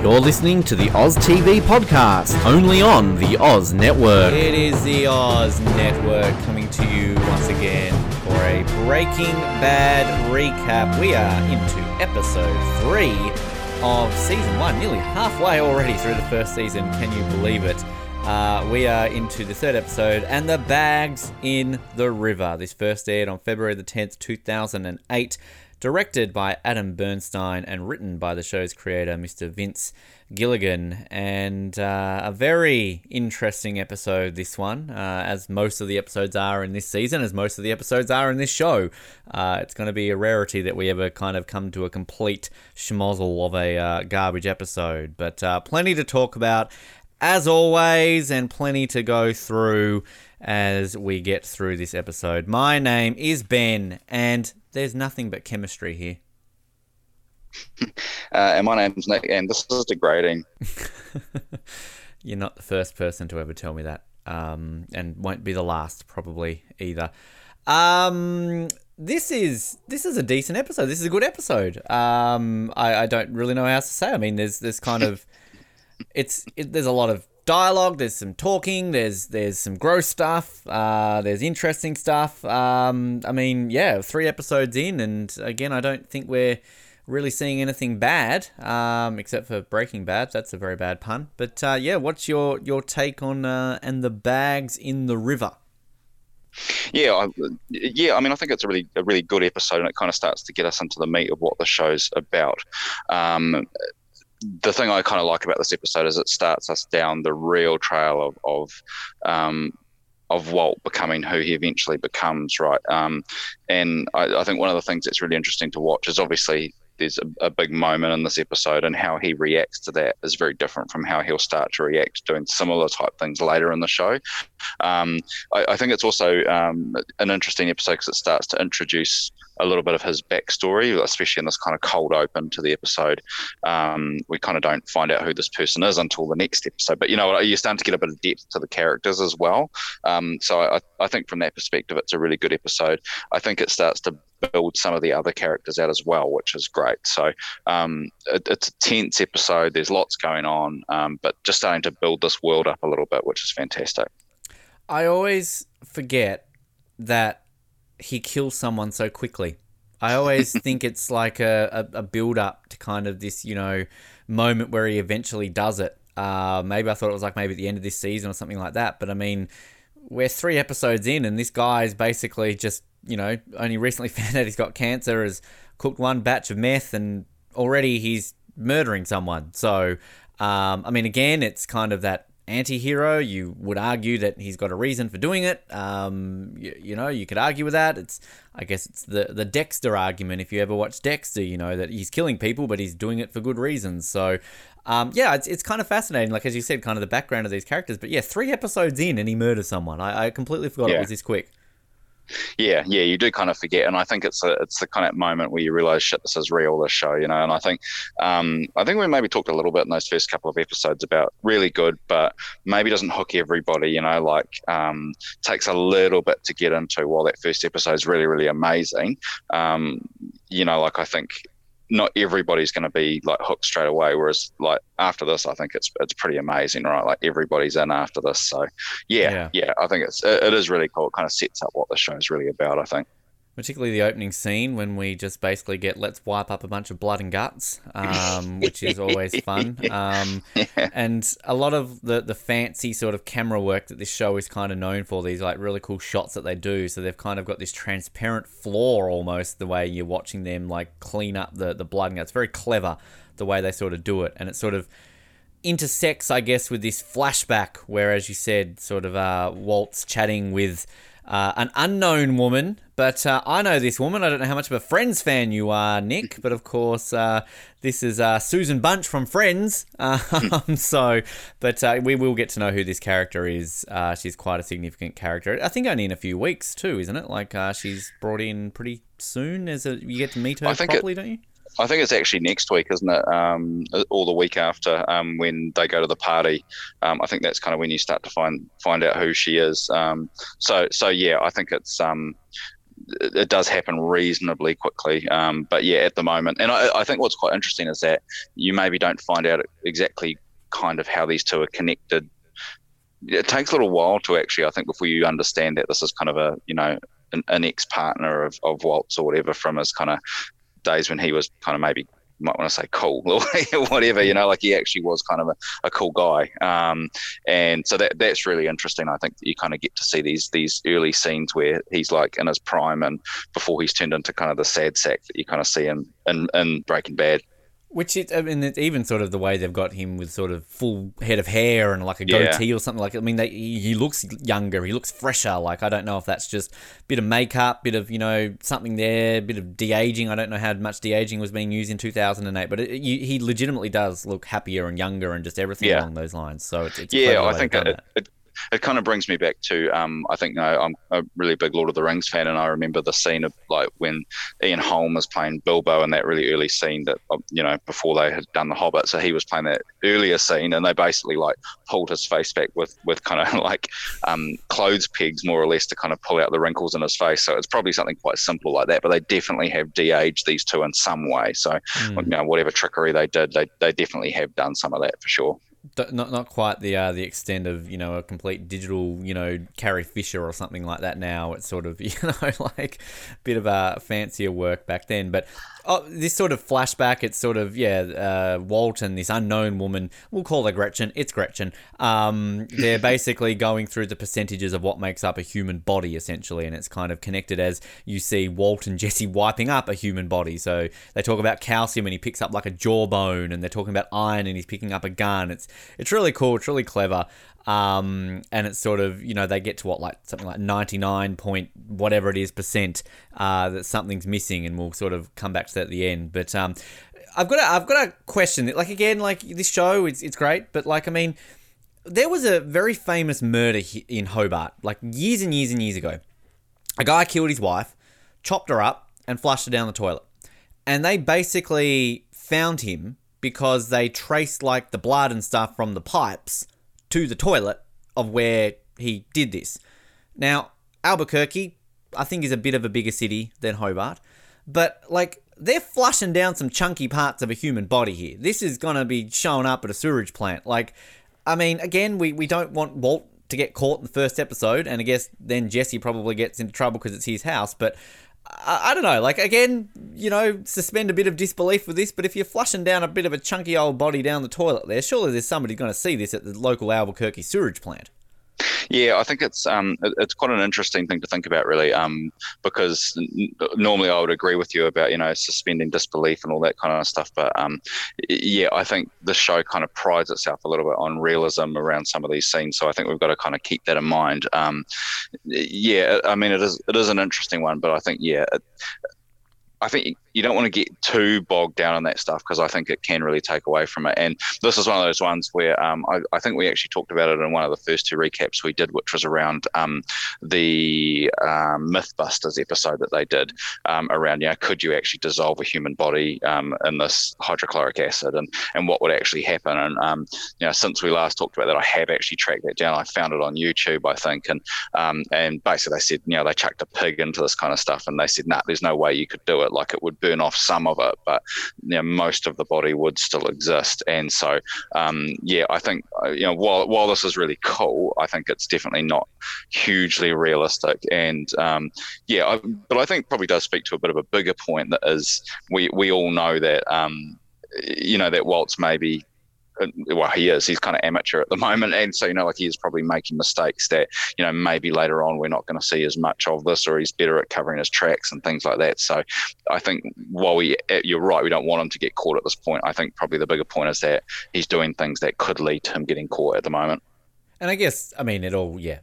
You're listening to the Oz TV podcast, only on the Oz Network. It is the Oz Network coming to you once again for a Breaking Bad recap. We are into episode 3 of season 1, nearly halfway already through the first season. Can you believe it? We are into the third episode, and the bag's in the river. This first aired on February the 10th, 2008. Directed by Adam Bernstein and written by the show's creator, Mr. Vince Gilligan. And a very interesting episode, this one, as most of the episodes are in this season, as most of the episodes are in this show. It's going to be a rarity that we ever kind of come to a complete schmozzle of a garbage episode. But plenty to talk about, as always, and plenty to go through as we get through this episode. My name is Ben, and there's nothing but chemistry here. And my name's Nick, and this is degrading. You're not the first person to ever tell me that, and won't be the last probably either. This is a decent episode. This is a good episode. I don't really know how else to say. I mean, there's kind of there's a lot of dialogue, there's some talking, there's some gross stuff, there's interesting stuff. I mean, yeah, 3 episodes in, and again, I don't think we're really seeing anything bad, except for Breaking Bad. That's a very bad pun. But yeah, what's your take on and the bags in the river? Yeah. I mean, I think it's a really good episode, and it kind of starts to get us into the meat of what the show's about. The thing I kind of like about this episode is it starts us down the real trail of Walt becoming who he eventually becomes, right? And I think one of the things that's really interesting to watch is obviously there's a big moment in this episode, and how he reacts to that is very different from how he'll start to react doing similar type things later in the show. I think it's also an interesting episode because it starts to introduce a little bit of his backstory, especially in this kind of cold open to the episode. We kind of don't find out who this person is until the next episode. But, you know, you're starting to get a bit of depth to the characters as well. So I think from that perspective, it's a really good episode. I think it starts to build some of the other characters out as well, which is great. So it's a tense episode. There's lots going on, but just starting to build this world up a little bit, which is fantastic. I always forget that he kills someone so quickly. I always think it's like a build-up to kind of this, you know, moment where he eventually does it. Maybe I thought it was like maybe at the end of this season or something like that. But, I mean, we're 3 episodes in, and this guy's basically just, you know, only recently found out he's got cancer, has cooked one batch of meth, and already he's murdering someone. So, I mean, again, it's kind of that anti-hero. You would argue that he's got a reason for doing it. You know, you could argue with that. I guess it's the Dexter argument. If you ever watch Dexter, you know that he's killing people, but he's doing it for good reasons. So yeah, it's kind of fascinating, like as you said, kind of the background of these characters. But yeah, 3 episodes in and he murders someone. I completely forgot it was this quick. Yeah, you do kind of forget, and I think it's the kind of moment where you realise, shit, this is real, this show, you know. And I think we maybe talked a little bit in those first couple of episodes about really good, but maybe doesn't hook everybody, you know, like takes a little bit to get into. While that first episode's really, really amazing, you know, like I think not everybody's going to be like hooked straight away. Whereas like after this, I think it's pretty amazing, right? Like everybody's in after this. So yeah, I think it is really cool. It kind of sets up what the show's really about, I think. particularly the opening scene when we just basically get, let's wipe up a bunch of blood and guts, which is always fun. And a lot of the fancy sort of camera work that this show is kind of known for, these like really cool shots that they do. So they've kind of got this transparent floor almost, the way you're watching them like clean up the blood and guts. It's very clever the way they sort of do it. And it sort of intersects, I guess, with this flashback where, as you said, sort of Walt's chatting with an unknown woman, but I know this woman. I don't know how much of a Friends fan you are, Nick, but of course this is Susan Bunch from Friends. So we will get to know who this character is. She's quite a significant character. I think only in a few weeks too, isn't it? Like she's brought in pretty soon. You get to meet her properly, don't you? I think it's actually next week, isn't it? Or the week after, when they go to the party. I think that's kind of when you start to find out who she is. So yeah, I think it's it does happen reasonably quickly. But yeah, at the moment, and I think what's quite interesting is that you maybe don't find out exactly kind of how these two are connected. It takes a little while to actually, I think, before you understand that this is kind of a, you know, an ex-partner of Walt's or whatever from his kind of days when he was kind of, maybe might want to say cool or whatever, you know, like he actually was kind of a cool guy, and so that's really interesting. I think that you kind of get to see these early scenes where he's like in his prime and before he's turned into kind of the sad sack that you kind of see in Breaking Bad. Which is, I mean, it's even sort of the way they've got him with sort of full head of hair and like a goatee or something like that. I mean, he looks younger, he looks fresher. Like, I don't know if that's just a bit of makeup, bit of, you know, something there, a bit of de-aging. I don't know how much de-aging was being used in 2008, but he legitimately does look happier and younger and just everything along those lines. So it's yeah, I think it kind of brings me back to, I think, you know, I'm a really big Lord of the Rings fan, and I remember the scene of like when Ian Holm was playing Bilbo in that really early scene that, you know, before they had done The Hobbit. So he was playing that earlier scene, and they basically like pulled his face back with kind of like clothes pegs, more or less, to kind of pull out the wrinkles in his face. So it's probably something quite simple like that, but they definitely have de-aged these two in some way. So, you know, whatever trickery they did, they definitely have done some of that for sure. Not quite the extent of, you know, a complete digital, you know, Carrie Fisher or something like that now. It's sort of, you know, like a bit of a fancier work back then. But this sort of flashback, it's sort of, Walt and this unknown woman, we'll call her Gretchen. It's Gretchen. They're basically going through the percentages of what makes up a human body, essentially, and it's kind of connected as you see Walt and Jesse wiping up a human body. So they talk about calcium and he picks up like a jawbone, and they're talking about iron and he's picking up a gun. It's really cool. It's really clever. And it's sort of, you know, they get to something like 99 point whatever it is percent that something's missing, and we'll sort of come back to that at the end. But I've got a question. Like, again, like this show, it's great, but like, I mean, there was a very famous murder in Hobart, like years and years and years ago. A guy killed his wife, chopped her up, and flushed her down the toilet. And they basically found him because they traced like the blood and stuff from the pipes to the toilet of where he did this. Now, Albuquerque, I think, is a bit of a bigger city than Hobart, but like they're flushing down some chunky parts of a human body here. This is going to be showing up at a sewage plant. Like, I mean, again, we don't want Walt to get caught in the first episode, and I guess then Jesse probably gets into trouble because it's his house, but I don't know. Like, again, you know, suspend a bit of disbelief with this, but if you're flushing down a bit of a chunky old body down the toilet there, surely there's somebody going to see this at the local Albuquerque sewage plant. Yeah, I think it's quite an interesting thing to think about, really, because normally I would agree with you about, you know, suspending disbelief and all that kind of stuff. But, yeah, I think the show kind of prides itself a little bit on realism around some of these scenes. So I think we've got to kind of keep that in mind. Yeah, I mean, it is an interesting one, but I think, yeah, I think you don't want to get too bogged down on that stuff, because I think it can really take away from it. And this is one of those ones where I think we actually talked about it in one of the first two recaps we did, which was around the Mythbusters episode that they did around, you know, could you actually dissolve a human body in this hydrochloric acid, and what would actually happen. And, you know, since we last talked about that, I have actually tracked that down. I found it on YouTube, I think. And basically they said, you know, they chucked a pig into this kind of stuff, and they said, no, there's no way you could do it. it. Like, it would burn off some of it, but you know, most of the body would still exist. And so, yeah, I think, you know, while this is really cool, I think it's definitely not hugely realistic. And yeah, but I think it probably does speak to a bit of a bigger point that is we all know that, you know, that Walt's maybe, well, he's kind of amateur at the moment, and so, you know, like, he is probably making mistakes that, you know, maybe later on we're not going to see as much of this, or he's better at covering his tracks and things like that. So I think while you're right, we don't want him to get caught at this point. I think probably the bigger point is that he's doing things that could lead to him getting caught at the moment. And I guess, I mean,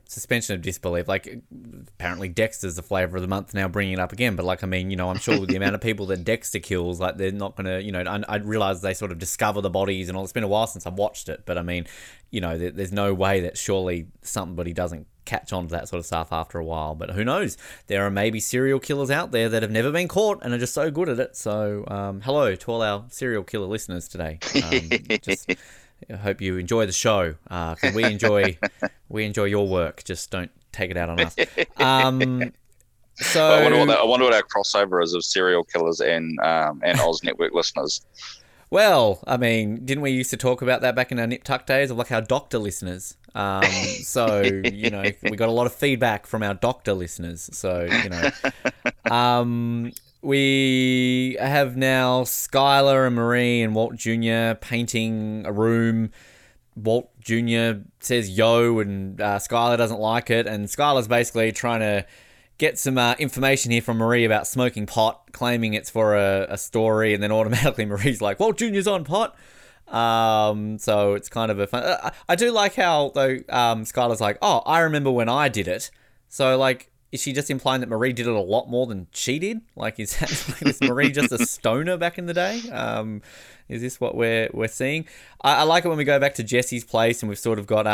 suspension of disbelief. Like, apparently Dexter's the flavour of the month now, bringing it up again. But, like, I mean, you know, I'm sure with the amount of people that Dexter kills, like, they're not going to, you know, I realise they sort of discover the bodies and all. It's been a while since I've watched it. But, I mean, you know, there's no way that surely somebody doesn't catch on to that sort of stuff after a while. But who knows? There are maybe serial killers out there that have never been caught and are just so good at it. So, hello to all our serial killer listeners today. I hope you enjoy the show. We enjoy your work. Just don't take it out on us. So I wonder what our crossover is of serial killers and Oz Network listeners. Well, I mean, didn't we used to talk about that back in our Nip Tuck days of, like, our doctor listeners? So, you know, we got a lot of feedback from our doctor listeners. So, you know, we have now Skylar and Marie and Walt Jr. painting a room. Walt Jr. says yo, and Skylar doesn't like it. And Skylar's basically trying to get some information here from Marie about smoking pot, claiming it's for a story. And then automatically Marie's like, Walt Jr.'s on pot. So it's kind of a fun... I do like how, though, Skylar's like, oh, I remember when I did it. So, like... is she just implying that Marie did it a lot more than she did? Like, is Marie just a stoner back in the day? Is this what we're seeing? I like it when we go back to Jesse's place and we've sort of got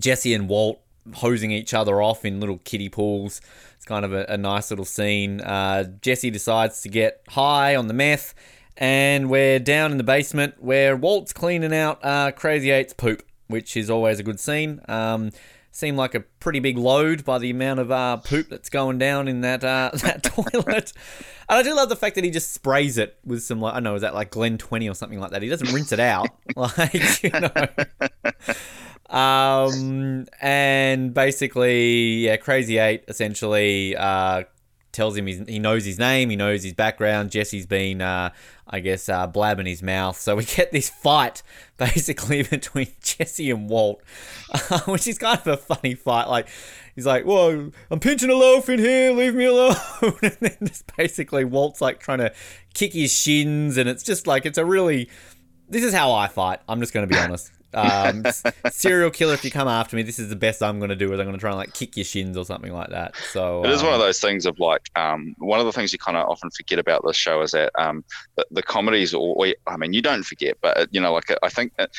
Jesse and Walt hosing each other off in little kiddie pools. It's kind of a nice little scene. Jesse decides to get high on the meth, and we're down in the basement where Walt's cleaning out Crazy Eight's poop, which is always a good scene. Seemed like a pretty big load by the amount of poop that's going down in that toilet. And I do love the fact that he just sprays it with some, like, I don't know, is that like Glen 20 or something like that? He doesn't rinse it out. Like, you know. And basically, yeah, Crazy Eight essentially tells him he knows his name, he knows his background. Jesse's been, blabbing his mouth. So we get this fight basically between Jesse and Walt, which is kind of a funny fight. Like, he's like, whoa, I'm pinching a loaf in here, leave me alone. And then just basically Walt's like trying to kick his shins, and it's just like, it's a really, this is how I fight. I'm just going to be honest. Serial killer, if you come after me, this is the best I'm going to do, is I'm going to try and, like, kick your shins or something like that. So it is one of those things of, like, one of the things you kind of often forget about this show is that the comedies, or I mean, you don't forget, but, you know, like, I think that,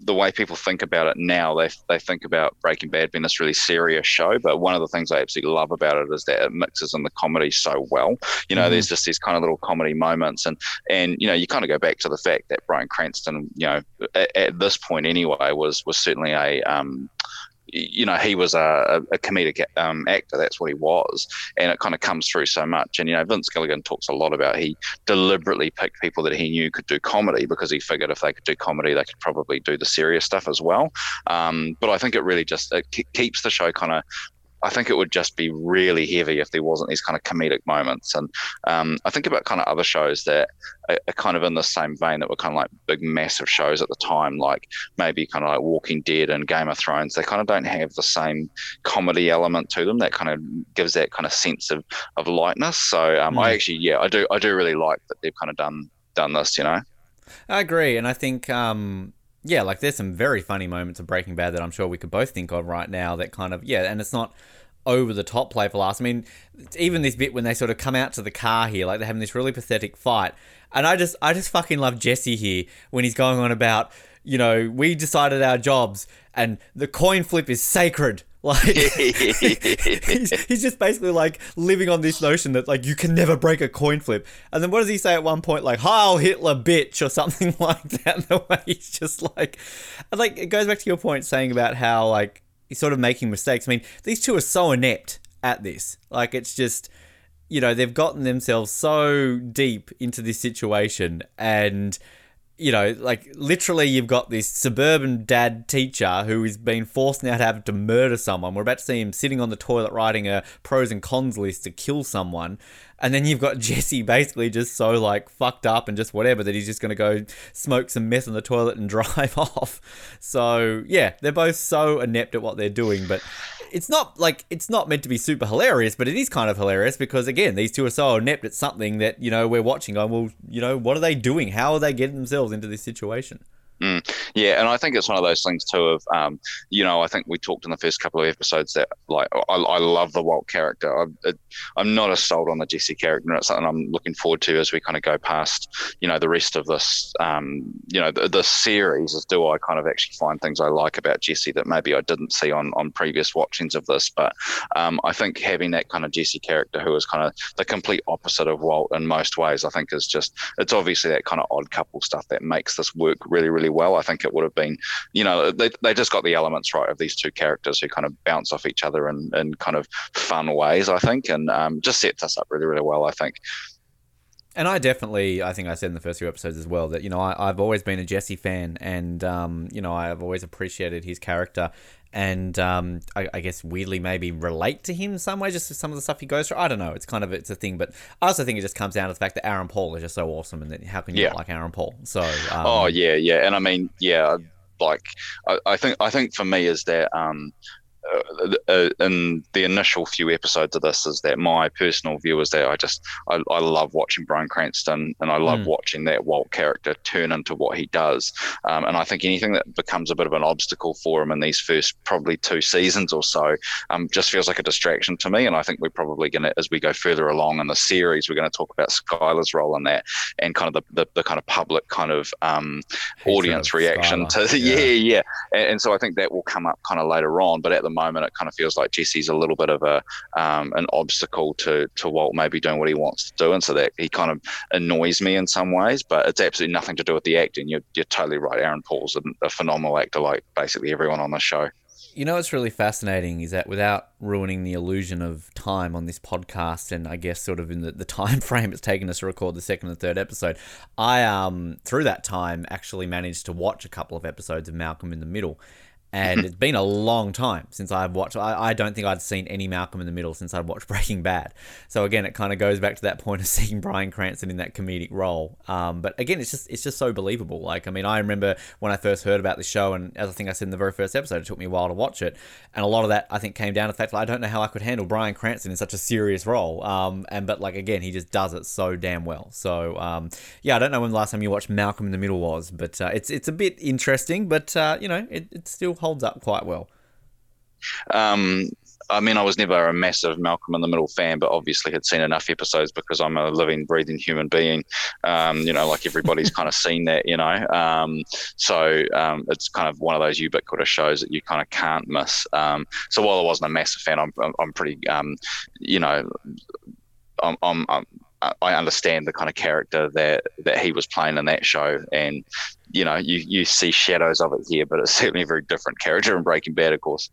the way people think about it now, they think about Breaking Bad being this really serious show, but one of the things I absolutely love about it is that it mixes in the comedy so well. You know, there's just these kind of little comedy moments, and you know, you kind of go back to the fact that Bryan Cranston, you know, at this point anyway, was certainly a you know, he was a comedic actor. That's what he was, and it kind of comes through so much. And, you know, Vince Gilligan talks a lot about he deliberately picked people that he knew could do comedy, because he figured if they could do comedy, they could probably do the serious stuff as well. But I think it really just keeps the show kind of, I think it would just be really heavy if there wasn't these kind of comedic moments. And I think about kind of other shows that are kind of in the same vein, that were kind of like big, massive shows at the time, like maybe kind of like Walking Dead and Game of Thrones. They kind of don't have the same comedy element to them that kind of gives that kind of sense of lightness. So I actually, yeah, I do really like that they've kind of done this, you know. I agree, and I think yeah, like, there's some very funny moments of Breaking Bad that I'm sure we could both think of right now that kind of, yeah, and it's not over-the-top playful ass. I mean, even this bit when they sort of come out to the car here, like, they're having this really pathetic fight. And I just fucking love Jesse here when he's going on about, you know, we decided our jobs and the coin flip is sacred. Like, he's just basically, like, living on this notion that, like, you can never break a coin flip. And then what does he say at one point? Like, Heil Hitler, bitch, or something like that. And the way he's just, like... And, like, it goes back to your point saying about how, like, he's sort of making mistakes. I mean, these two are so inept at this. Like, it's just... you know, they've gotten themselves so deep into this situation, and, you know, like, literally you've got this suburban dad teacher who is being forced now to have to murder someone. We're about to see him sitting on the toilet writing a pros and cons list to kill someone. And then you've got Jesse basically just so, like, fucked up and just whatever that he's just going to go smoke some meth in the toilet and drive off. So, yeah, they're both so inept at what they're doing. But it's not, like, it's not meant to be super hilarious, but it is kind of hilarious because, again, these two are so inept at something that, you know, we're watching going, well, you know, what are they doing? How are they getting themselves into this situation? Mm, yeah, and I think it's one of those things too of, you know, I think we talked in the first couple of episodes that, like, I love the Walt character. I'm not as sold on the Jesse character. It's something I'm looking forward to as we kind of go past, you know, the rest of this, you know, the series is do I kind of actually find things I like about Jesse that maybe I didn't see on previous watchings of this. But I think having that kind of Jesse character who is kind of the complete opposite of Walt in most ways, I think is just, it's obviously that kind of odd couple stuff that makes this work really, really well. I think it would have been, you know, they just got the elements right of these two characters who kind of bounce off each other in kind of fun ways, I think, and just sets us up really, really well, I think. And I definitely, I think I said in the first few episodes as well that, you know, I've always been a Jesse fan, and, you know, I've always appreciated his character and I guess weirdly maybe relate to him in some way, just some of the stuff he goes through. I don't know. It's kind of, it's a thing, but I also think it just comes down to the fact that Aaron Paul is just so awesome, and that how can you not like Aaron Paul? So oh, yeah, yeah. And I mean, yeah, like I think for me is that in the initial few episodes of this is that my personal view is that I love watching Bryan Cranston, and I love watching that Walt character turn into what he does, and I think anything that becomes a bit of an obstacle for him in these first probably two seasons or so just feels like a distraction to me. And I think we're probably going to, as we go further along in the series, we're going to talk about Skylar's role in that and kind of the kind of public kind of audience reaction Skylar. To yeah. And so I think that will come up kind of later on, but at the moment it kind of feels like Jesse's a little bit of a an obstacle to Walt maybe doing what he wants to do, and so that he kind of annoys me in some ways, but it's absolutely nothing to do with the acting. You're totally right. Aaron Paul's a phenomenal actor, like basically everyone on the show. You know what's really fascinating is that, without ruining the illusion of time on this podcast, and I guess sort of in the time frame it's taken us to record the second and third episode, I through that time actually managed to watch a couple of episodes of Malcolm in the Middle. And it's been a long time since I've watched... I don't think I'd seen any Malcolm in the Middle since I'd watched Breaking Bad. So, again, it kind of goes back to that point of seeing Bryan Cranston in that comedic role. But, again, it's just so believable. Like, I mean, I remember when I first heard about the show, and as I think I said in the very first episode, it took me a while to watch it. And a lot of that, I think, came down to the fact that I don't know how I could handle Bryan Cranston in such a serious role. But, like, again, he just does it so damn well. So, yeah, I don't know when the last time you watched Malcolm in the Middle was, but it's a bit interesting. But, you know, it still holds up quite well. I mean, I was never a massive Malcolm in the Middle fan, but obviously had seen enough episodes because I'm a living, breathing human being. You know, like everybody's kind of seen that, you know. So it's kind of one of those ubiquitous shows that you kind of can't miss. So while I wasn't a massive fan, I'm pretty, you know, I understand the kind of character that he was playing in that show, and you know, you see shadows of it here, but it's certainly a very different character in Breaking Bad, of course.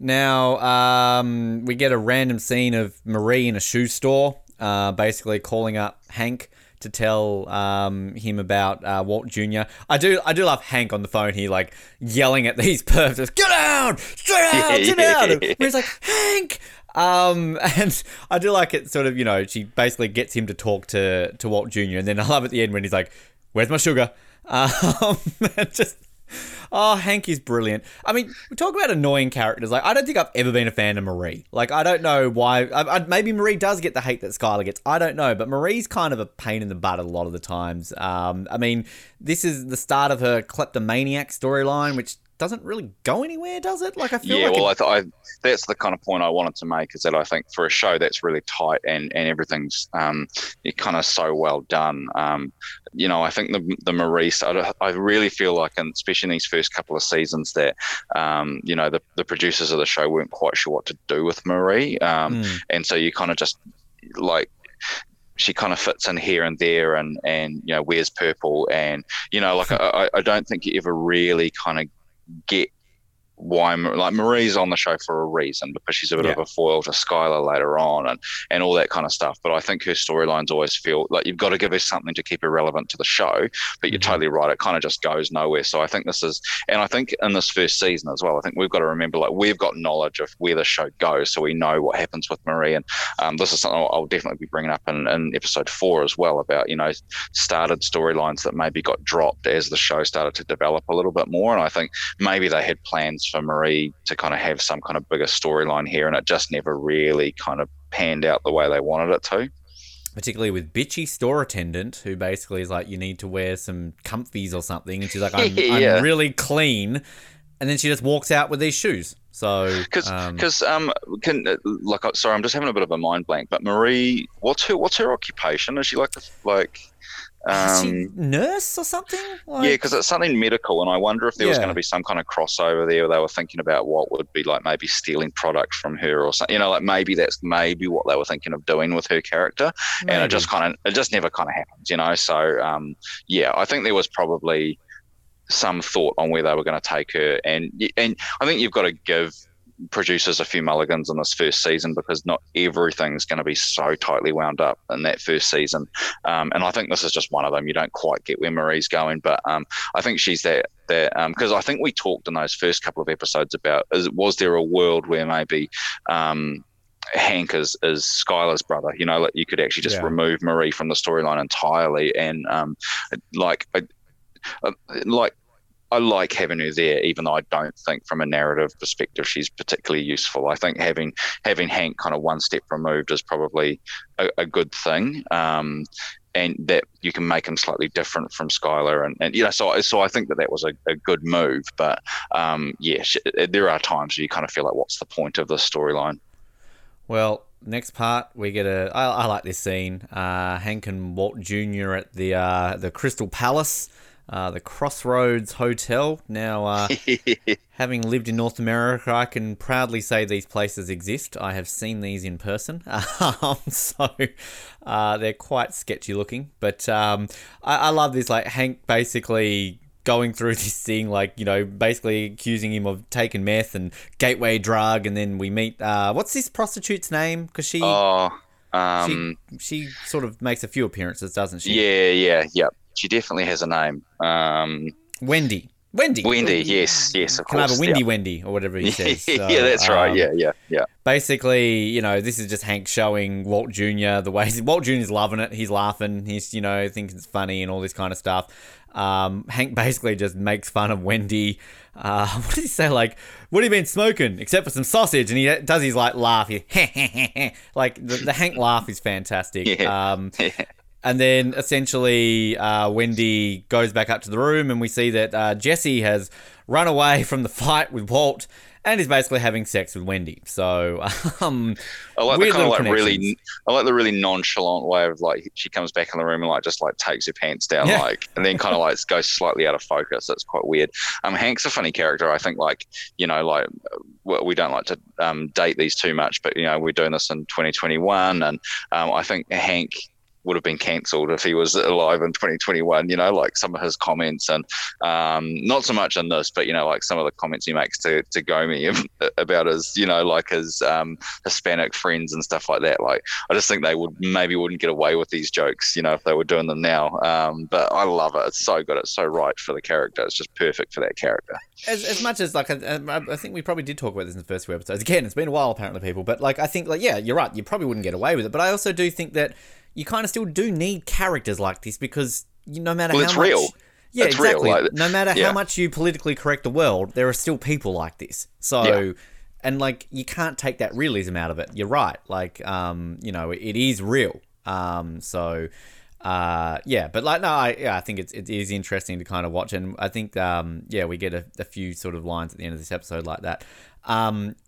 Now, we get a random scene of Marie in a shoe store, basically calling up Hank to tell him about Walt Jr. I do love Hank on the phone here, like yelling at these pervs, "Get out! Get out! Get out!" And he's like, "Hank!" And I do like it sort of, you know, she basically gets him to talk to Walt Jr. And then I love at the end when he's like, "Where's my sugar?" Hank is brilliant. I mean, we talk about annoying characters. Like, I don't think I've ever been a fan of Marie. Like, I don't know why. Maybe Marie does get the hate that Skylar gets. I don't know. But Marie's kind of a pain in the butt a lot of the times. I mean, this is the start of her kleptomaniac storyline, which doesn't really go anywhere, does it? Like, I feel like... Yeah, well, I that's the kind of point I wanted to make, is that I think for a show that's really tight and everything's kind of so well done, you know, I think the Marie... I really feel like, and especially in these first couple of seasons, that, you know, the producers of the show weren't quite sure what to do with Marie. And so you kind of just, like... she kind of fits in here and there and you know, wears purple and, you know, like I don't think you ever really kind of get why, like, Marie's on the show for a reason, because she's a bit of a foil to Skylar later on and all that kind of stuff. But I think her storylines always feel like you've got to give her something to keep her relevant to the show, but you're totally right. It kind of just goes nowhere. So I think this is, and I think in this first season as well, I think we've got to remember, like, we've got knowledge of where the show goes. So we know what happens with Marie. And this is something I'll definitely be bringing up in episode 4 as well, about, you know, started storylines that maybe got dropped as the show started to develop a little bit more. And I think maybe they had plans for Marie to kind of have some kind of bigger storyline here, and it just never really kind of panned out the way they wanted it to. Particularly with bitchy store attendant, who basically is like, you need to wear some comfies or something, and she's like, I'm really clean, and then she just walks out with these shoes. So I'm just having a bit of a mind blank, but Marie, what's her occupation? Is she like she nurse or something? Like, yeah, because it's something medical, and I wonder if there was going to be some kind of crossover there, where they were thinking about what would be like maybe stealing product from her or something. You know, like maybe that's what they were thinking of doing with her character, maybe. And it just never kind of happens, you know. So I think there was probably some thought on where they were going to take her, and I think you've got to give producers a few mulligans in this first season, because not everything's going to be so tightly wound up in that first season, and I think this is just one of them. You don't quite get where Marie's going, but I think she's there because I think we talked in those first couple of episodes about was there a world where maybe Hank is Skylar's brother, you know, like you could actually just remove Marie from the storyline entirely, and I like having her there, even though I don't think from a narrative perspective she's particularly useful. I think having Hank kind of one step removed is probably a good thing, and that you can make him slightly different from Skylar, and you know, so I think that was a good move. But there are times where you kind of feel like, what's the point of this storyline? Well, next part we get I like this scene. Hank and Walt Jr. at the Crystal Palace. The Crossroads Hotel. Now, having lived in North America, I can proudly say these places exist. I have seen these in person. So they're quite sketchy looking. But I love this, like, Hank basically going through this thing, like, you know, basically accusing him of taking meth and gateway drug. And then we meet, what's this prostitute's name? Because she, she sort of makes a few appearances, doesn't she? Yeah. She definitely has a name. Wendy. Yes, of course. Can I have a Wendy or whatever he says. So, yeah, that's right. Yeah. Basically, you know, this is just Hank showing Walt Jr. the way. Walt Jr.'s loving it. He's laughing. He's, you know, thinks it's funny and all this kind of stuff. Hank basically just makes fun of Wendy. What did he say? Like, what have you been smoking except for some sausage? And he does his, like, laugh. Like, the Hank laugh is fantastic. And then essentially Wendy goes back up to the room, and we see that Jesse has run away from the fight with Walt and is basically having sex with Wendy. So I like the really nonchalant way of, like, she comes back in the room and, like, just, like, takes her pants down, like, and then kind of like goes slightly out of focus. That's quite weird. Hank's a funny character. I think, like, you know, like, we don't like to date these too much, but, you know, we're doing this in 2021, and I think Hank would have been cancelled if he was alive in 2021, you know, like some of his comments, and not so much in this, but, you know, like some of the comments he makes to Gomie about his, you know, like his Hispanic friends and stuff like that. Like, I just think they wouldn't get away with these jokes, you know, if they were doing them now. But I love it. It's so good. It's so right for the character. It's just perfect for that character. As much as, like, I think we probably did talk about this in the first few episodes. Again, it's been a while, apparently, people, but, like, I think, like, yeah, you're right. You probably wouldn't get away with it. But I also do think that you kind of still do need characters like this, because no matter how much... Real. Yeah, it's exactly. Real. Like, no matter how much you politically correct the world, there are still people like this. So, and, like, you can't take that realism out of it. You're right. Like, you know, it is real. But, like, no, I think it is interesting to kind of watch. And I think, we get a few sort of lines at the end of this episode like that.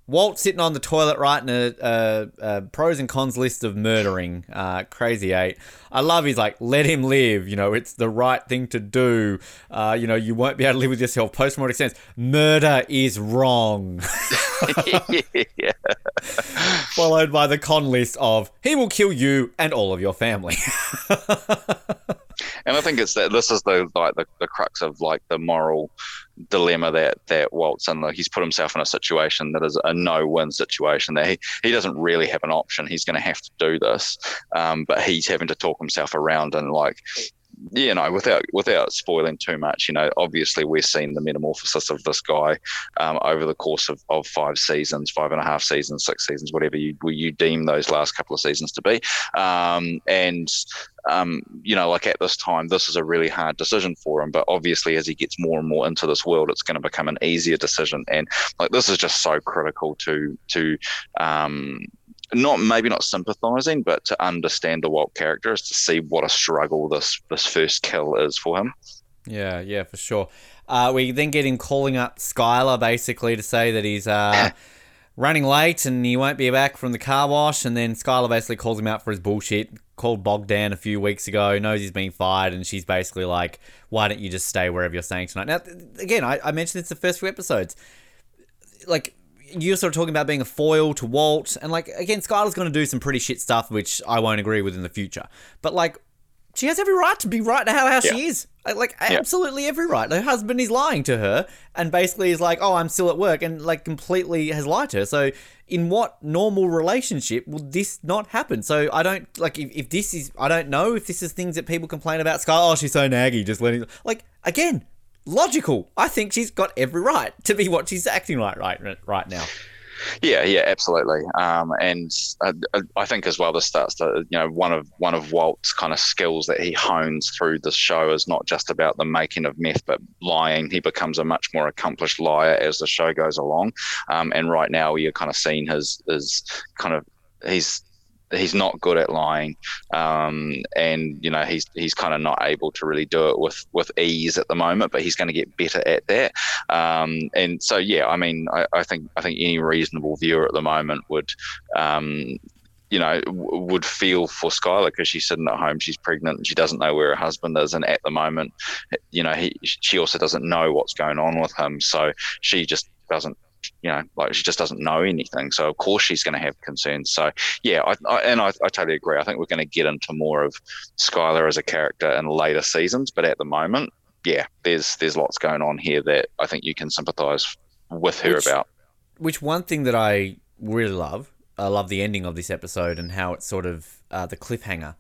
Walt sitting on the toilet writing a pros and cons list of murdering Crazy Eight. I love he's like, let him live, you know, it's the right thing to do. You know, you won't be able to live with yourself. Post-mortem sense, murder is wrong. Followed by the con list of, he will kill you and all of your family. And I think it's that this is the crux of, like, the moral dilemma that Walt's in. He's put himself in a situation that is a no-win situation, that he doesn't really have an option. He's going to have to do this, but he's having to talk himself around. And like, you know, without spoiling too much, you know, obviously we're seeing the metamorphosis of this guy over the course of 5 seasons, 5.5 seasons, 6 seasons, whatever you deem those last couple of seasons to be. You know, like at this time, this is a really hard decision for him. But obviously, as he gets more and more into this world, it's going to become an easier decision. And like, this is just so critical to not sympathizing, but to understand the Walt character, is to see what a struggle this first kill is for him. Yeah, for sure. We then get him calling up Skylar basically to say that he's running late and he won't be back from the car wash. And then Skylar basically calls him out for his bullshit. Called Bogdan a few weeks ago, knows he's been fired, and she's basically like, why don't you just stay wherever you're staying tonight? Now, again, I mentioned it's the first few episodes. Like, you're sort of talking about being a foil to Walt, and like, again, Skylar's going to do some pretty shit stuff, which I won't agree with in the future. But like, she has every right to be right how she is. Like, absolutely every right. Her husband is lying to her and basically is like, oh, I'm still at work, and like completely has lied to her. So in what normal relationship will this not happen? So I don't, like, if this is, I don't know if this is things that people complain about. Skylar, oh, she's so naggy, just letting, like, again, logical. I think she's got every right to be what she's acting like right now. Yeah, absolutely. And I think as well, this starts to, you know, one of Walt's kind of skills that he hones through the show is not just about the making of meth, but lying. He becomes a much more accomplished liar as the show goes along. And right now, you're kind of seeing his kind of, he's not good at lying, and you know he's kind of not able to really do it with ease at the moment, but he's going to get better at that. And so yeah, I mean, I think any reasonable viewer at the moment would would feel for Skylar, because she's sitting at home, she's pregnant, and she doesn't know where her husband is, and at the moment, you know, she also doesn't know what's going on with him, so she just doesn't. You know, like, she just doesn't know anything, so of course she's going to have concerns. So yeah, I totally agree. I think we're going to get into more of Skylar as a character in later seasons, but at the moment, yeah, there's lots going on here that I think you can sympathise with her about. Which one thing that I really love, I love the ending of this episode and how it's sort of the cliffhanger,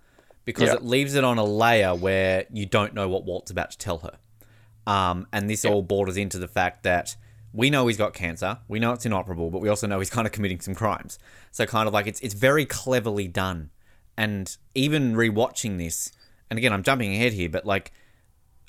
because it leaves it on a layer where you don't know what Walt's about to tell her, and this all borders into the fact that. We know he's got cancer. We know it's inoperable, but we also know he's kind of committing some crimes. So kind of like it's very cleverly done. And even rewatching this, and again, I'm jumping ahead here, but like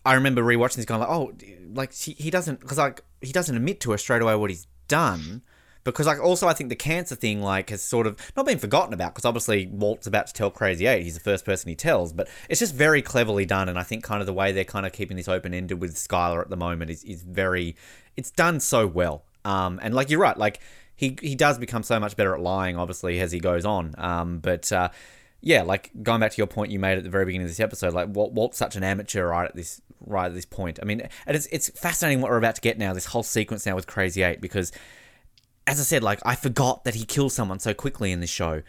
I remember rewatching this kind of like, oh, like he doesn't, because like he doesn't admit to her straight away what he's done, because like also I think the cancer thing like has sort of not been forgotten about, because obviously Walt's about to tell Crazy Eight. He's the first person he tells, but it's just very cleverly done. And I think kind of the way they're kind of keeping this open ended with Skylar at the moment is very. It's done so well. And like, you're right, like he does become so much better at lying, obviously, as he goes on. But like going back to your point you made at the very beginning of this episode, like Walt's such an amateur right at this point. I mean, and it's fascinating what we're about to get now, this whole sequence now with Crazy Eight, because as I said, like I forgot that he killed someone so quickly in this show.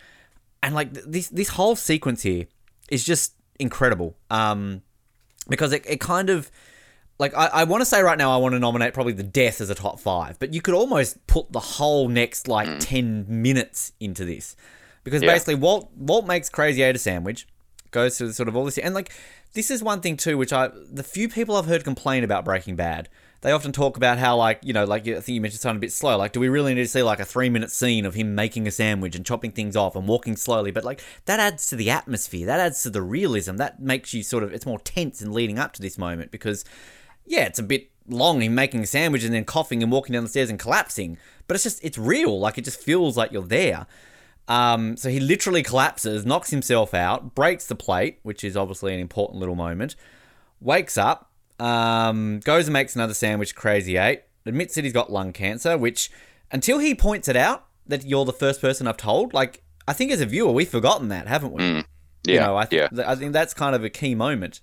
And like this whole sequence here is just incredible. Because it kind of, like, I want to say right now I want to nominate probably the death as a top 5, but you could almost put the whole next, like, 10 minutes into this. Because basically Walt makes Crazy Eight a sandwich, goes through sort of all this. And, like, this is one thing, too, which the few people I've heard complain about Breaking Bad, they often talk about how, like, you know, like, I think you mentioned something a bit slow. Like, do we really need to see, like, a 3-minute scene of him making a sandwich and chopping things off and walking slowly? But, like, that adds to the atmosphere. That adds to the realism. That makes you sort of, it's more tense in leading up to this moment because... yeah, it's a bit long, him making a sandwich and then coughing and walking down the stairs and collapsing. But it's just, it's real. Like, it just feels like you're there. So he literally collapses, knocks himself out, breaks the plate, which is obviously an important little moment, wakes up, goes and makes another sandwich, Crazy Eight, admits that he's got lung cancer, which, until he points it out, that you're the first person I've told, like, I think as a viewer, we've forgotten that, haven't we? Yeah, you know, I think that's kind of a key moment.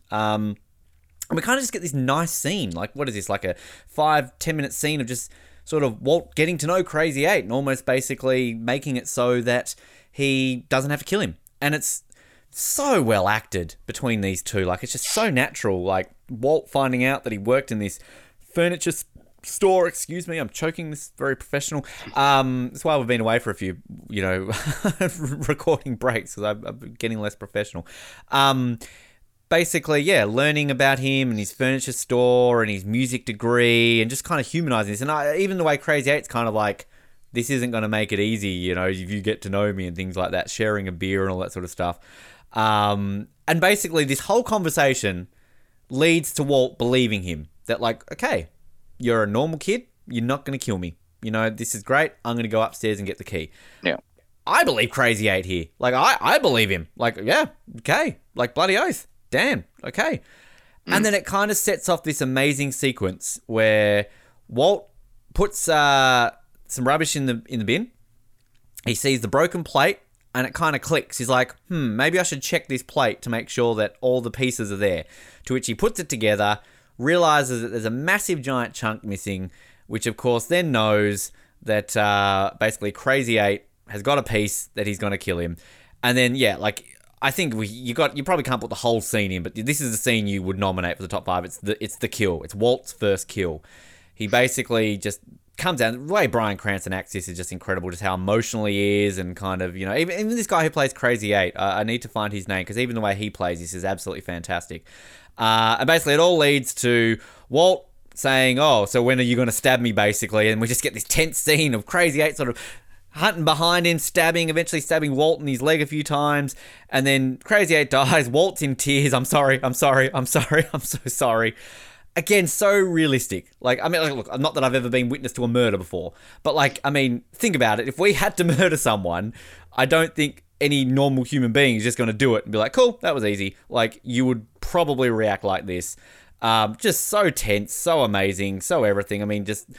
And we kind of just get this nice scene, like, what is this, like a 5-10 minute scene of just sort of Walt getting to know Crazy Eight and almost basically making it so that he doesn't have to kill him. And it's so well acted between these two. Like, it's just so natural. Like, Walt finding out that he worked in this furniture store. Excuse me, I'm choking. This is very professional. That's why we've been away for a few, recording breaks, because I'm getting less professional. Basically, yeah, learning about him and his furniture store and his music degree and just kind of humanizing this. And even the way Crazy Eight's kind of like, this isn't going to make it easy, if you get to know me and things like that, sharing a beer and all that sort of stuff. And basically this whole conversation leads to Walt believing him that, like, okay, you're a normal kid. You're not going to kill me. This is great. I'm going to go upstairs and get the key. Yeah. I believe Crazy Eight here. Like, I believe him. Like, yeah, okay. Like, bloody oath. Damn, okay. And then it kind of sets off this amazing sequence where Walt puts some rubbish in the bin. He sees the broken plate and it kind of clicks. He's like, maybe I should check this plate to make sure that all the pieces are there. To which he puts it together, realizes that there's a massive giant chunk missing, which of course then knows that basically Crazy Eight has got a piece that he's going to kill him. And then, yeah, like... I think you probably can't put the whole scene in, but this is the scene you would nominate for the top five. It's the kill. It's Walt's first kill. He basically just comes down. The way Bryan Cranston acts this is just incredible, just how emotional he is and kind of, even this guy who plays Crazy Eight, I need to find his name because even the way he plays this is absolutely fantastic. And basically it all leads to Walt saying, oh, so when are you going to stab me, basically? And we just get this tense scene of Crazy Eight sort of hunting behind him, eventually stabbing Walt in his leg a few times. And then Crazy Eight dies. Walt's in tears. I'm sorry. I'm so sorry. Again, so realistic. Like, I mean, look, not that I've ever been witness to a murder before. But, like, I mean, think about it. If we had to murder someone, I don't think any normal human being is just going to do it and be like, cool, that was easy. Like, you would probably react like this. Just so tense, so amazing, so everything. I mean, just...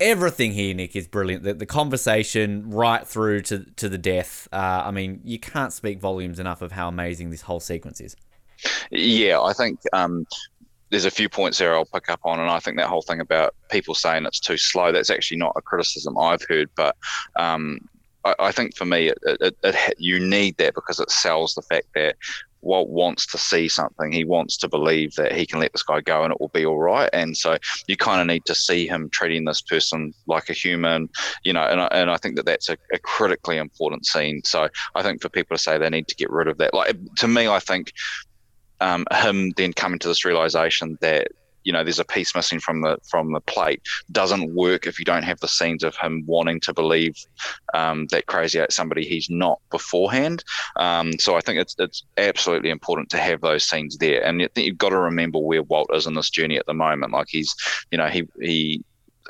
everything here, Nick, is brilliant. The conversation right through to the death. I mean, you can't speak volumes enough of how amazing this whole sequence is. Yeah, I think there's a few points there I'll pick up on, and I think that whole thing about people saying it's too slow, that's actually not a criticism I've heard, but I think for me you need that because it sells the fact that Walt wants to see something. He wants to believe that he can let this guy go and it will be all right. And so you kind of need to see him treating this person like a human, and I think that that's a critically important scene. So I think for people to say they need to get rid of that, like, to me, I think him then coming to this realization that, there's a piece missing from the plate doesn't work if you don't have the scenes of him wanting to believe that Crazy Eight somebody he's not beforehand. So I think it's absolutely important to have those scenes there. And I think you've got to remember where Walt is in this journey at the moment. Like, he's, he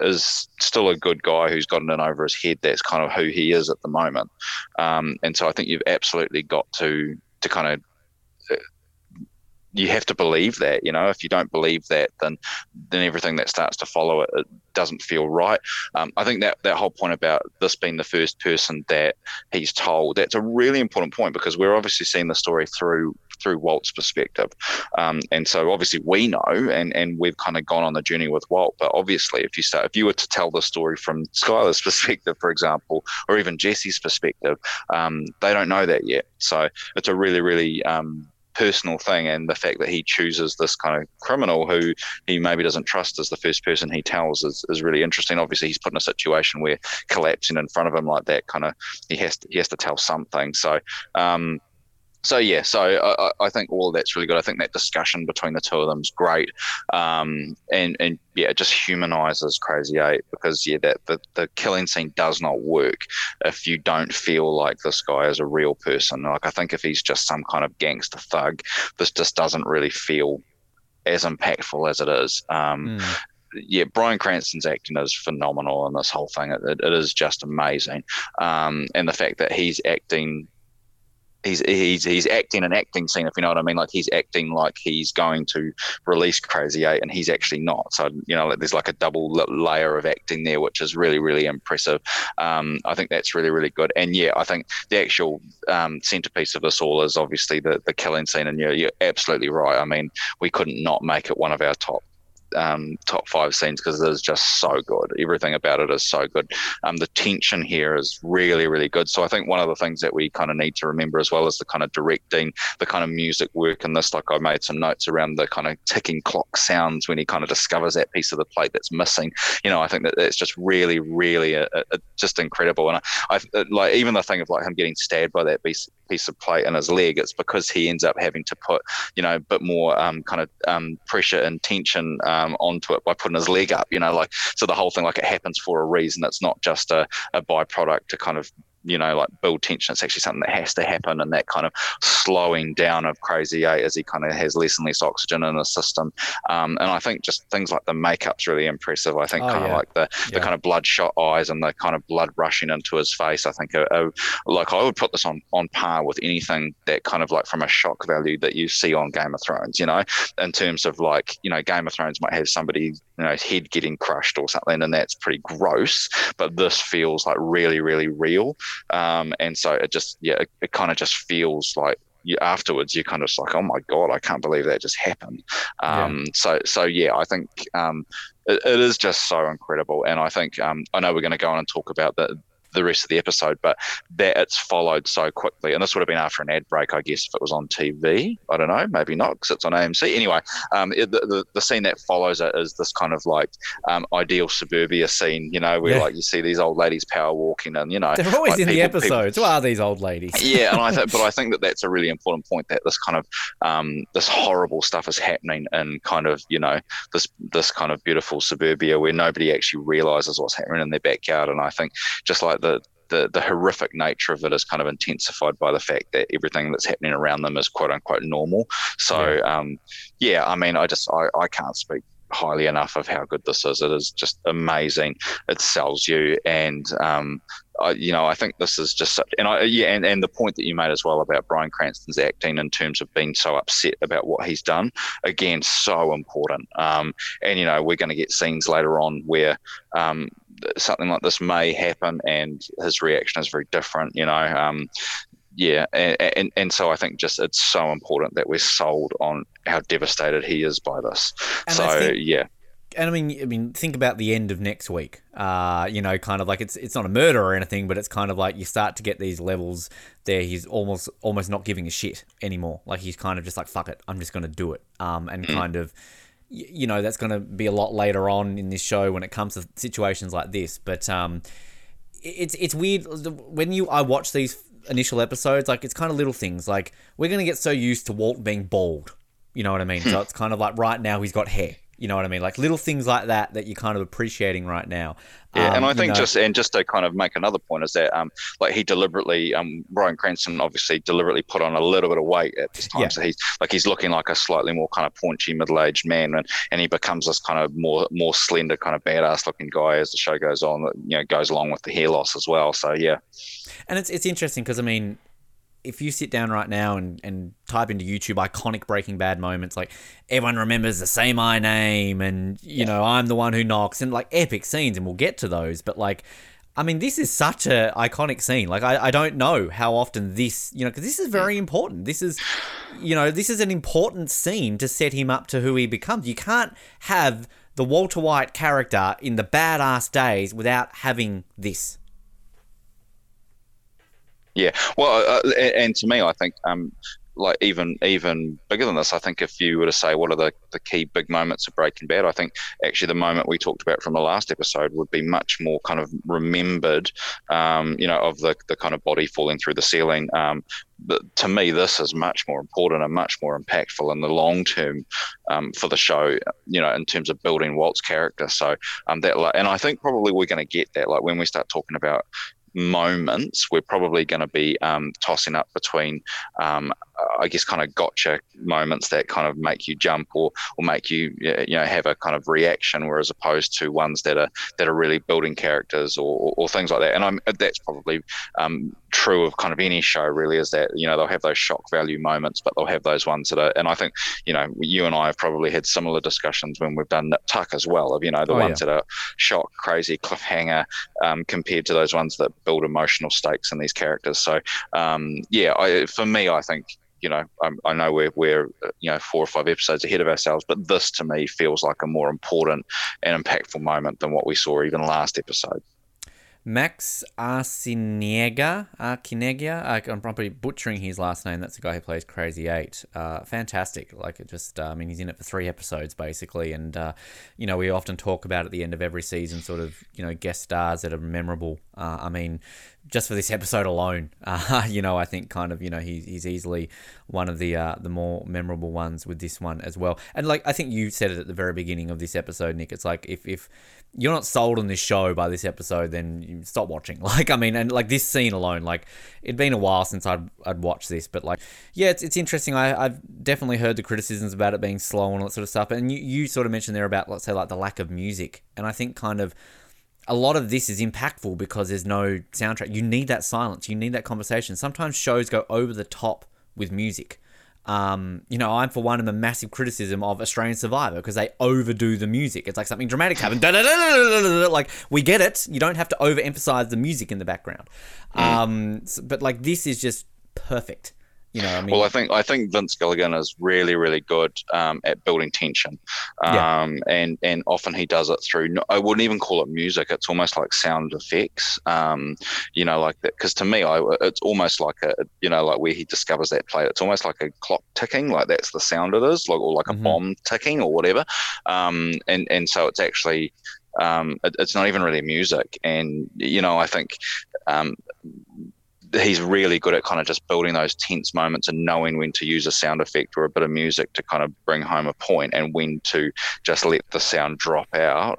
is still a good guy who's gotten it over his head. That's kind of who he is at the moment. And so I think you've absolutely got to kind of, you have to believe that, if you don't believe that, then everything that starts to follow it doesn't feel right. I think that whole point about this being the first person that he's told, that's a really important point because we're obviously seeing the story through Walt's perspective. And so obviously we know, and we've kind of gone on the journey with Walt, but obviously if you were to tell the story from Skylar's perspective, for example, or even Jesse's perspective, they don't know that yet. So it's a really, really, personal thing, and the fact that he chooses this kind of criminal who he maybe doesn't trust as the first person he tells is really interesting. Obviously he's put in a situation where collapsing in front of him like that, kind of he has to tell something. So I think all of that's really good. I think that discussion between the two of them is great, and yeah, it just humanizes Crazy Eight because the killing scene does not work if you don't feel like this guy is a real person. Like, I think if he's just some kind of gangster thug, this just doesn't really feel as impactful as it is. Yeah, Bryan Cranston's acting is phenomenal in this whole thing. It is just amazing, and the fact that he's acting. He's acting an acting scene, if you know what I mean. Like, he's acting like he's going to release Crazy Eight, and he's actually not. So, there's like a double layer of acting there, which is really, really impressive. I think that's really, really good. And yeah, I think the actual centerpiece of this all is obviously the killing scene. And you're absolutely right. I mean, we couldn't not make it one of our top top five scenes because it is just so good. Everything about it is so good. The tension here is really, really good. So I think one of the things that we kind of need to remember as well is the kind of directing, the kind of music work in this. Like I made some notes around the kind of ticking clock sounds when he kind of discovers that piece of the plate that's missing. You know, I think that that's just really, really just incredible. And I like even the thing of like him getting stabbed by that piece of plate in his leg, it's because he ends up having to put, you know, a bit more kind of pressure and tension onto it by putting his leg up, you know, like, so the whole thing, like, it happens for a reason. It's not just a byproduct to kind of, you know, like, build tension. It's actually something that has to happen, and that kind of slowing down of Crazy Eight as he kind of has less and less oxygen in his system. And I think just things like the makeup's really impressive. I think the kind of bloodshot eyes and the kind of blood rushing into his face, I think are like, I would put this on par with anything that kind of like from a shock value that you see on Game of Thrones, you know, in terms of like, you know, Game of Thrones might have somebody, you know, head getting crushed or something, and that's pretty gross, but this feels like really, really real. And so it just, it kind of just feels like afterwards you're kind of just like, oh my God, I can't believe that just happened. So I think it is just so incredible. And I think, I know we're going to go on and talk about the rest of the episode, but that it's followed so quickly, and this would have been after an ad break, I guess, if it was on TV. I don't know, maybe not, because it's on AMC. Anyway, the scene that follows it is this kind of like ideal suburbia scene, you know, where like you see these old ladies power walking, and you know they're always like in the episodes. Who are these old ladies? And I think that that's a really important point, that this kind of this horrible stuff is happening in kind of, you know, this kind of beautiful suburbia where nobody actually realizes what's happening in their backyard. And I think just like the horrific nature of it is kind of intensified by the fact that everything that's happening around them is quote unquote normal. So I mean, I can't speak highly enough of how good this is. It is just amazing. It sells you, and you know, I think this is just, and the point that you made as well about Bryan Cranston's acting in terms of being so upset about what he's done, again, so important. And you know, we're going to get scenes later on where something like this may happen, and his reaction is very different. You know, and so I think just it's so important that we're sold on how devastated he is by this. And And I mean, think about the end of next week. You know, kind of like it's not a murder or anything, but it's kind of like you start to get these levels there. He's almost not giving a shit anymore. Like he's kind of just like, fuck it, I'm just gonna do it. And kind of, you know, that's gonna be a lot later on in this show when it comes to situations like this. But it's weird when I watch these initial episodes. Like it's kind of little things. Like we're gonna get so used to Walt being bald. You know what I mean? So it's kind of like right now he's got hair. You know what I mean? Like little things like that you're kind of appreciating right now. And I think just to kind of make another point is that like he deliberately Bryan Cranston obviously deliberately put on a little bit of weight at this time, so he's looking like a slightly more kind of paunchy middle-aged man, and he becomes this kind of more slender kind of badass looking guy as the show goes on, that, you know, goes along with the hair loss as well. So and it's interesting because I mean, if you sit down right now and type into YouTube iconic Breaking Bad moments, like everyone remembers the say my name and, you know, I'm the one who knocks, and like epic scenes, and we'll get to those. But like, I mean, this is such an iconic scene. Like I don't know how often this, you know, because this is very important. This is, you know, this is an important scene to set him up to who he becomes. You can't have the Walter White character in the badass days without having this. Yeah, well, and to me, I think like even bigger than this, I think if you were to say what are the key big moments of Breaking Bad, I think actually the moment we talked about from the last episode would be much more kind of remembered, you know, of the kind of body falling through the ceiling. But to me, this is much more important and much more impactful in the long term for the show, you know, in terms of building Walt's character. So that, and I think probably we're going to get that, like when we start talking about moments, we're probably going to be tossing up between I guess kind of gotcha moments that kind of make you jump or make you, you know, have a kind of reaction, whereas opposed to ones that are really building characters or things like that. And that's probably true of kind of any show really, is that, you know, they'll have those shock value moments, but they'll have those ones that are, and I think, you know, you and I have probably had similar discussions when we've done Nip Tuck as well, of, you know, the ones that are shock, crazy, cliffhanger compared to those ones that build emotional stakes in these characters. So for me, I think you know, I know we're you know, 4 or 5 episodes ahead of ourselves, but this to me feels like a more important and impactful moment than what we saw even last episode. Max Arciniega, I'm probably butchering his last name. That's the guy who plays Crazy Eight. Fantastic. Like, it just, I mean, he's in it for 3 episodes basically. And, you know, we often talk about at the end of every season, sort of, you know, guest stars that are memorable. I mean, just for this episode alone, you know, I think kind of, you know, he's easily one of the more memorable ones with this one as well. And like, I think you said it at the very beginning of this episode, Nick, it's like, if you're not sold on this show by this episode, then you stop watching. Like, I mean, and like this scene alone, like it'd been a while since I'd watched this, but like, yeah, it's interesting. I've definitely heard the criticisms about it being slow and all that sort of stuff. And you sort of mentioned there about, let's say, like the lack of music. And I think kind of, a lot of this is impactful because there's no soundtrack. You need that silence. You need that conversation. Sometimes shows go over the top with music. You know, I'm for one, am a massive criticism of Australian Survivor because they overdo the music. It's like something dramatic happened. Like, we get it. You don't have to overemphasize the music in the background. But like, this is just perfect. You know, I mean, well, I think Vince Gilligan is really, really good at building tension, and often he does it through. I wouldn't even call it music; it's almost like sound effects, you know, like that. Because to me, it's almost like a, you know, like where he discovers that plate. It's almost like a clock ticking, like that's the sound it is, like, or like a bomb ticking or whatever. And so it's actually, it's not even really music, and you know, I think. He's really good at kind of just building those tense moments and knowing when to use a sound effect or a bit of music to kind of bring home a point and when to just let the sound drop out.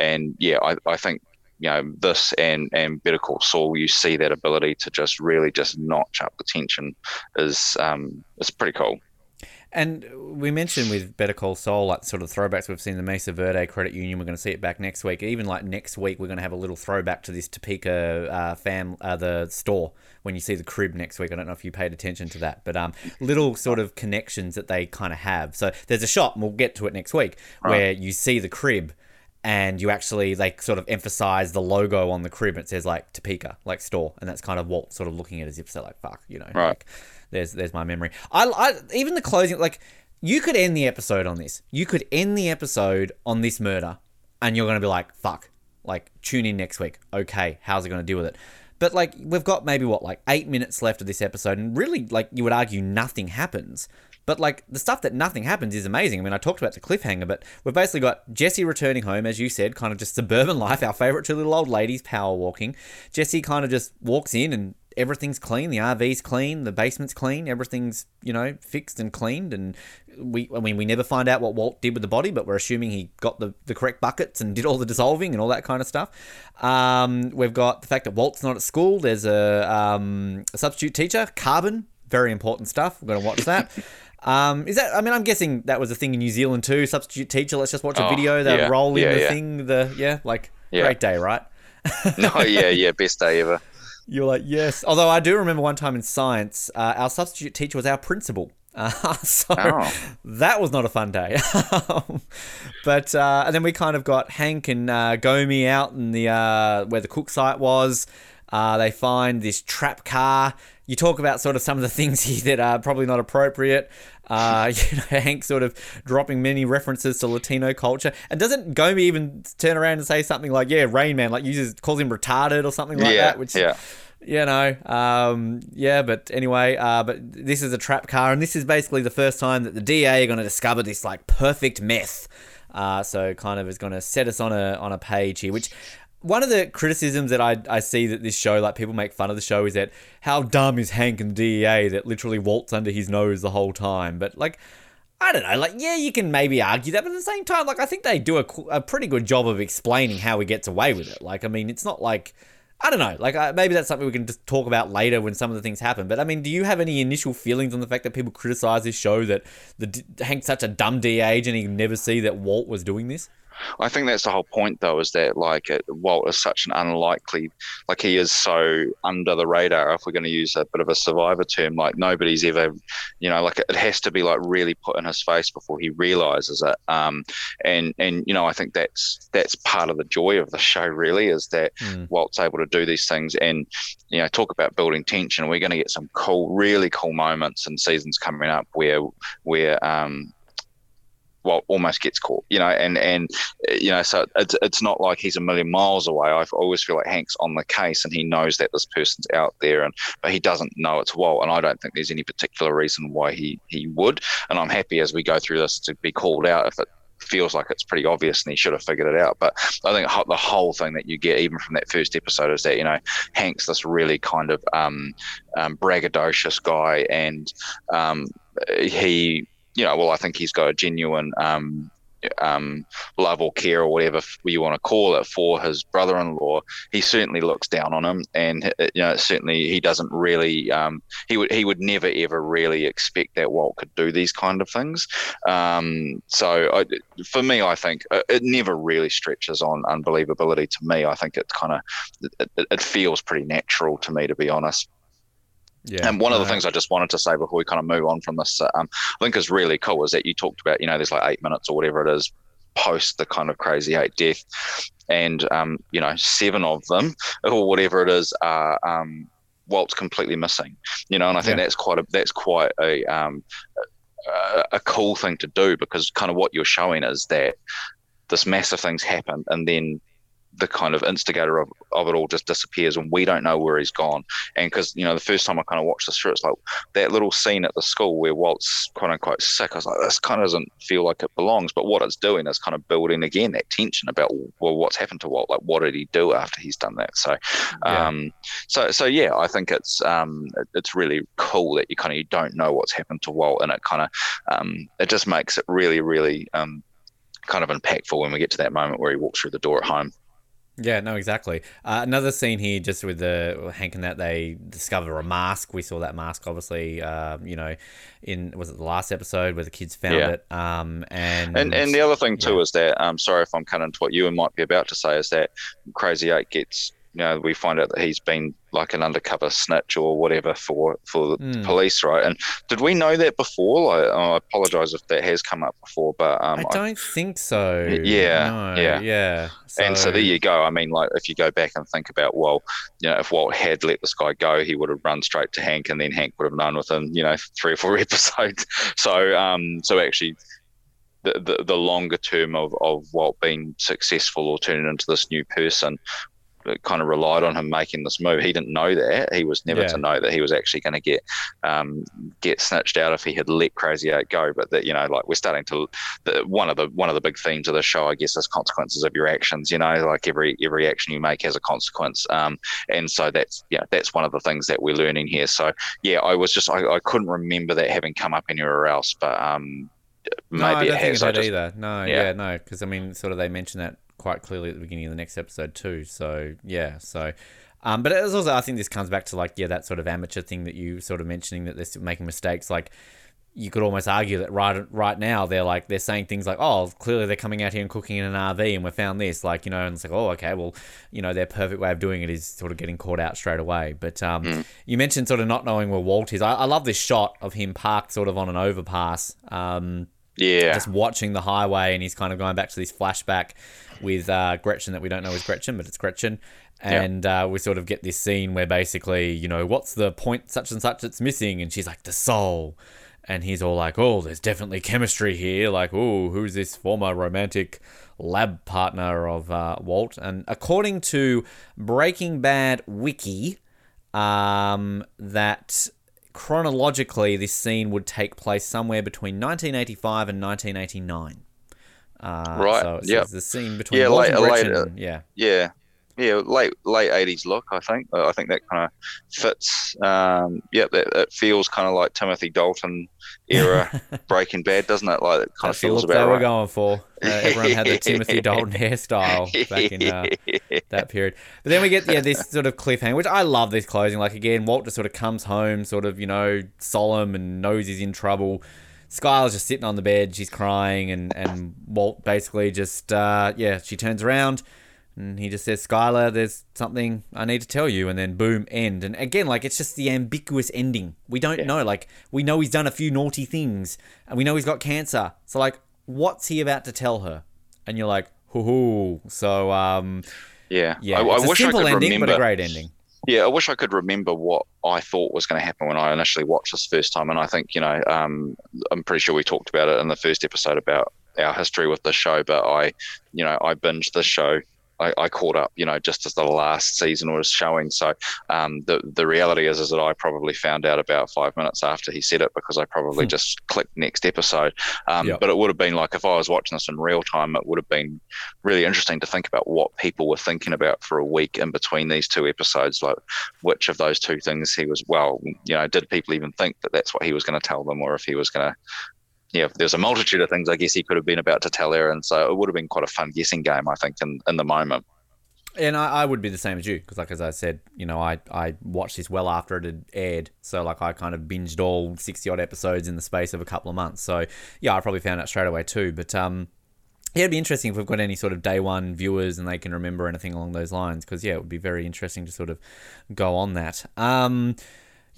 And yeah, I think, you know, this and Better Call Saul, you see that ability to just really just notch up the tension is it's pretty cool. And we mentioned with Better Call Saul, like sort of throwbacks, we've seen the Mesa Verde Credit Union. We're going to see it back next week. Even like next week, we're going to have a little throwback to this Topeka the store when you see the crib next week. I don't know if you paid attention to that, but little sort of connections that they kind of have. So there's a shot, and we'll get to it next week, where you see the crib. And you actually, like, sort of emphasize the logo on the crib. It says, like, Topeka, like, store. And that's kind of Walt sort of looking at his episode, like, fuck, you know. Right. Like, there's my memory. I even the closing, like, you could end the episode on this. You could end the episode on this murder. And you're going to be like, fuck. Like, tune in next week. Okay, how's it going to deal with it? But, like, we've got maybe, what, like, 8 minutes left of this episode. And really, like, you would argue nothing happens. But, like, the stuff that nothing happens is amazing. I mean, I talked about the cliffhanger, but we've basically got Jesse returning home, as you said, kind of just suburban life, our favourite 2 little old ladies power walking. Jesse kind of just walks in and everything's clean. The RV's clean. The basement's clean. Everything's, you know, fixed and cleaned. And we never find out what Walt did with the body, but we're assuming he got the correct buckets and did all the dissolving and all that kind of stuff. We've got the fact that Walt's not at school. There's a substitute teacher, Carbon. Very important stuff. We're going to watch that. Is that? I mean, I'm guessing that was a thing in New Zealand too. Substitute teacher. Let's just watch a video. They roll in the thing. Great day, right? Best day ever. You're like, yes. Although I do remember one time in science, our substitute teacher was our principal. That was not a fun day. But and then we kind of got Hank and Gomie out in the where the cook site was. They find this trap car. You talk about sort of some of the things here that are probably not appropriate. You know, Hank sort of dropping many references to Latino culture. And doesn't Gomie even turn around and say something like, yeah, Rain Man, like calls him retarded or something like that, which... Yeah. You know, but anyway, but this is a trap car, and this is basically the first time that the DA are going to discover this, like, perfect meth. So kind of is going to set us on a page here, which... One of the criticisms that I see that this show, like people make fun of the show, is that how dumb is Hank and DEA that literally Walt's under his nose the whole time. But like, I don't know, like, yeah, you can maybe argue that, but at the same time, like, I think they do a pretty good job of explaining how he gets away with it. Like, I mean, it's not like, I don't know, like maybe that's something we can just talk about later when some of the things happen. But I mean, do you have any initial feelings on the fact that people criticize this show that Hank's such a dumb DEA agent and you can never see that Walt was doing this? I think that's the whole point, though, is that like Walt is such an unlikely, like he is so under the radar. If we're going to use a bit of a Survivor term, like nobody's ever, you know, like it has to be like really put in his face before he realizes it. And you know, I think that's part of the joy of the show, really, is that Walt's able to do these things and, you know, talk about building tension. We're going to get some cool, really cool moments and seasons coming up where Walt almost gets caught, you know, and you know, so it's not like he's a million miles away. I always feel like Hank's on the case and he knows that this person's out there, but he doesn't know it's Walt, and I don't think there's any particular reason why he would. And I'm happy as we go through this to be called out if it feels like it's pretty obvious and he should have figured it out. But I think the whole thing that you get even from that first episode is that, you know, Hank's this really kind of braggadocious guy, and he, you know, well, I think he's got a genuine love or care or whatever you want to call it for his brother-in-law. He certainly looks down on him, and you know, certainly he doesn't really. He would never ever really expect that Walt could do these kind of things. So for me, I think it never really stretches on unbelievability to me. I think it's kind of it feels pretty natural to me, to be honest. Yeah, and one of the things I just wanted to say before we kind of move on from this, I think is really cool, is that you talked about, you know, there's like 8 minutes or whatever it is post the kind of Crazy Eight death, and you know, 7 of them or whatever it is are Walt's completely missing, you know, and I think that's quite a cool thing to do, because kind of what you're showing is that this massive thing's happened, and then the kind of instigator of it all just disappears, and we don't know where he's gone. And because, you know, the first time I kind of watched this through, it's like that little scene at the school where Walt's quote unquote sick, I was like, this kind of doesn't feel like it belongs. But what it's doing is kind of building again that tension about, well, what's happened to Walt? Like, what did he do after he's done that? So, so I think it's really cool that you kind of, you don't know what's happened to Walt, and it kind of, it just makes it really, really kind of impactful when we get to that moment where he walks through the door at home. Yeah, no, exactly. Another scene here, just with the Hank and that, they discover a mask. We saw that mask, obviously, you know, in, was it the last episode where the kids found it? And the other thing too is that, sorry if I'm cutting into what you might be about to say, is that Crazy Eight gets, you know, we find out that he's been like an undercover snitch or whatever for the police, right? And did we know that before? I apologize if that has come up before, but I don't think so. Yeah. So, and so there you go. I mean, like, if you go back and think about, well, you know, if Walt had let this guy go, he would have run straight to Hank, and then Hank would have known within, you know, 3 or 4 episodes. So actually, the longer term of Walt being successful or turning into this new person kind of relied on him making this move. He didn't know that. He was never to know that he was actually going to get snitched out if he had let Crazy Eight go. But that, you know, like, we're starting to, one of the big themes of the show, I guess, is consequences of your actions. You know, like every action you make has a consequence. And so that's, yeah, that's one of the things that we're learning here. So yeah, I was just, I couldn't remember that having come up anywhere else, but maybe no, I don't it has. Think it did either. No, yeah no, because I mean, sort of they mentioned that quite clearly at the beginning of the next episode too. So yeah, so but it was also, I think this comes back to like, yeah, that sort of amateur thing that you sort of mentioning, that they're still making mistakes. Like, you could almost argue that right now they're like, they're saying things like, oh, clearly they're coming out here and cooking in an RV and we found this, like, you know, and it's like, oh, okay, well, you know, their perfect way of doing it is sort of getting caught out straight away. But you mentioned sort of not knowing where Walt is. I love this shot of him parked sort of on an overpass, yeah, just watching the highway, and he's kind of going back to this flashback with Gretchen, that we don't know is Gretchen, but it's Gretchen. And we sort of get this scene where basically, you know, what's the point such and such that's missing? And she's like, the soul. And he's all like, oh, there's definitely chemistry here. Like, oh, who's this former romantic lab partner of Walt? And according to Breaking Bad Wiki, that chronologically this scene would take place somewhere between 1985 and 1989. Right. So it's the scene between Walt and Gretchen. Late 80s look, I think. I think that kind of fits. It feels kind of like Timothy Dalton era Breaking Bad, doesn't it? Like, it kind of feels about right. That's the look they were going for. Everyone had the Timothy Dalton hairstyle back in that period. But then we get this sort of cliffhanger, which I love this closing. Like, again, Walt just sort of comes home, sort of, you know, solemn and knows he's in trouble. Skylar's just sitting on the bed. She's crying, and Walt basically just, she turns around and he just says, Skylar, there's something I need to tell you. And then boom, end. And again, like, it's just the ambiguous ending. We don't know. Like, we know he's done a few naughty things and we know he's got cancer. So, like, what's he about to tell her? And you're like, hoo-hoo. So, yeah, it's a simple ending, but a great ending. Yeah, I wish I could remember what I thought was going to happen when I initially watched this first time. And I think, I'm pretty sure we talked about it in the first episode about our history with the show. But I binged this show. I caught up, just as the last season was showing. So the reality is that I probably found out about 5 minutes after he said it, because I probably just clicked next episode. But it would have been like, if I was watching this in real time, it would have been really interesting to think about what people were thinking about for a week in between these two episodes, like which of those two things he was, did people even think that that's what he was going to tell them, or if he was going to, there's a multitude of things I guess he could have been about to tell Aaron, so it would have been quite a fun guessing game, I think, in the moment. And I would be the same as you, because, like, as I said, I watched this well after it had aired, so, like, I kind of binged all 60-odd episodes in the space of a couple of months. So, I probably found out straight away too, but it'd be interesting if we've got any sort of day one viewers and they can remember anything along those lines, because, it would be very interesting to sort of go on that.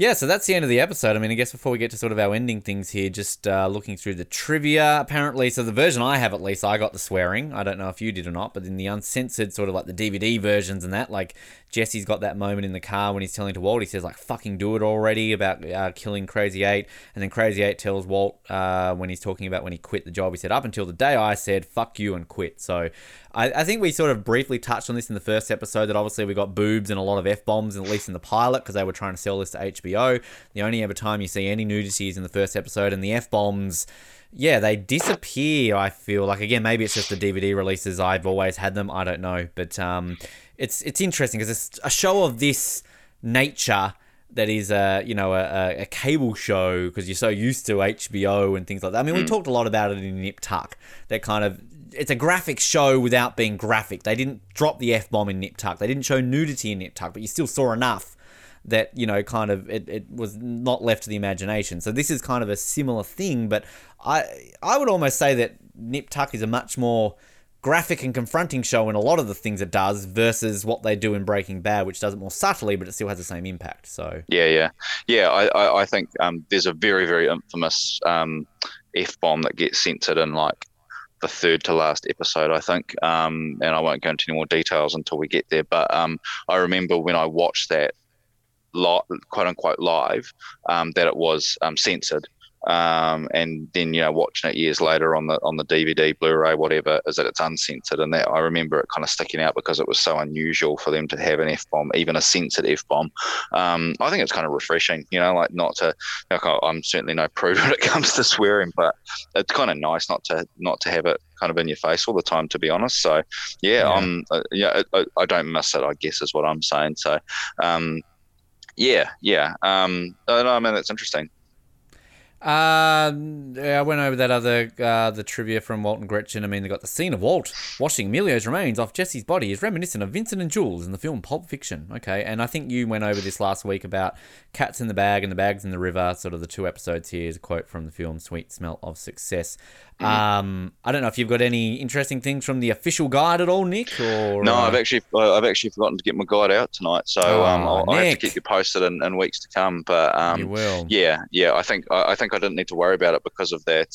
Yeah, so that's the end of the episode. I mean, I guess before we get to sort of our ending things here, just looking through the trivia, apparently, so the version I have, at least, I got the swearing. I don't know if you did or not, but in the uncensored, sort of like the DVD versions and that, like, Jesse's got that moment in the car when he's telling to Walt, he says, like, fucking do it already, about killing Crazy Eight. And then Crazy Eight tells Walt, when he's talking about when he quit the job, he said, up until the day I said, fuck you and quit. So I think we sort of briefly touched on this in the first episode, that obviously we got boobs and a lot of F-bombs, at least in the pilot, because they were trying to sell this to HBO. The only ever time you see any nudity is in the first episode, and the F-bombs, they disappear, I feel. Like, again, maybe it's just the DVD releases. I've always had them. I don't know. But it's interesting, because it's a show of this nature that is, a cable show, because you're so used to HBO and things like that. I mean, we talked a lot about it in Nip Tuck. That kind of... it's a graphic show without being graphic. They didn't drop the F-bomb in Nip Tuck. They didn't show nudity in Nip Tuck, but you still saw enough that, kind of it was not left to the imagination. So this is kind of a similar thing, but I would almost say that Nip Tuck is a much more graphic and confronting show in a lot of the things it does versus what they do in Breaking Bad, which does it more subtly, but it still has the same impact. So yeah. I think there's a very, very infamous F-bomb that gets censored in, like, the third to last episode, I think, and I won't go into any more details until we get there, but I remember when I watched that quote-unquote live, that it was censored, and then watching it years later on the DVD, Blu-ray, whatever, is that it's uncensored, and that I remember it kind of sticking out because it was so unusual for them to have an F-bomb, even a censored F-bomb. I think it's kind of refreshing, like, I'm certainly no prude when it comes to swearing, but it's kind of nice not to have it kind of in your face all the time, to be honest. So I don't miss it, I guess, is what I'm saying. So I mean, that's interesting. I went over that other the trivia from Walt and Gretchen. I mean, they got the scene of Walt washing Emilio's remains off Jesse's body is reminiscent of Vincent and Jules in the film Pulp Fiction. Okay, and I think you went over this last week about cats in the bag and the bags in the river. Sort of the two episodes here is a quote from the film Sweet Smell of Success. Mm-hmm. I don't know if you've got any interesting things from the official guide at all, Nick. Or no, I've actually forgotten to get my guide out tonight, so I'll have to keep you posted in weeks to come. But you will. Yeah. I think I didn't need to worry about it because of that.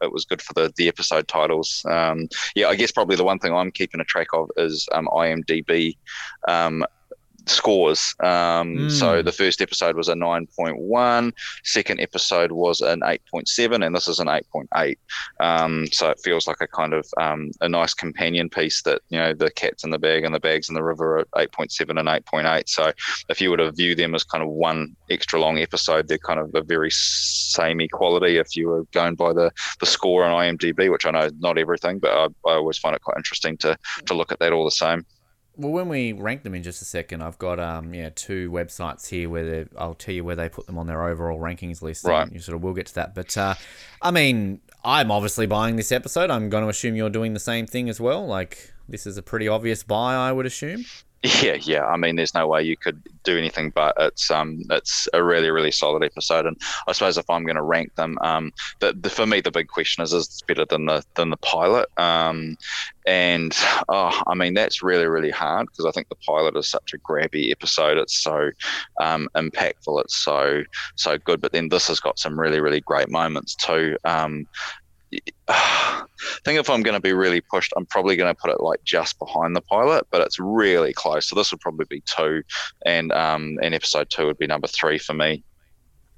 It was good for the episode titles. I guess probably the one thing I'm keeping a track of is IMDb scores. So the first episode was a 9.1, second episode was an 8.7, and this is an 8.8. So it feels like a kind of a nice companion piece that, the cats in the bag and the bags in the river are 8.7 and 8.8. So if you were to view them as kind of one extra long episode, they're kind of a very samey quality if you were going by the score on IMDb, which I know is not everything, but I always find it quite interesting to look at that all the same. Well, when we rank them in just a second, I've got two websites here where I'll tell you where they put them on their overall rankings list. Right. You sort of will get to that. But, I mean, I'm obviously buying this episode. I'm going to assume you're doing the same thing as well. Like, this is a pretty obvious buy, I would assume. Yeah, yeah. I mean, there's no way you could do anything, but it's a really, really solid episode. And I suppose if I'm going to rank them, for me the big question is it's better than the pilot? I mean, that's really, really hard because I think the pilot is such a grabby episode. It's so impactful. It's so good. But then this has got some really, really great moments too. I think if I'm going to be really pushed, I'm probably going to put it like just behind the pilot, but it's really close. So this would probably be 2, and episode 2 would be number 3 for me.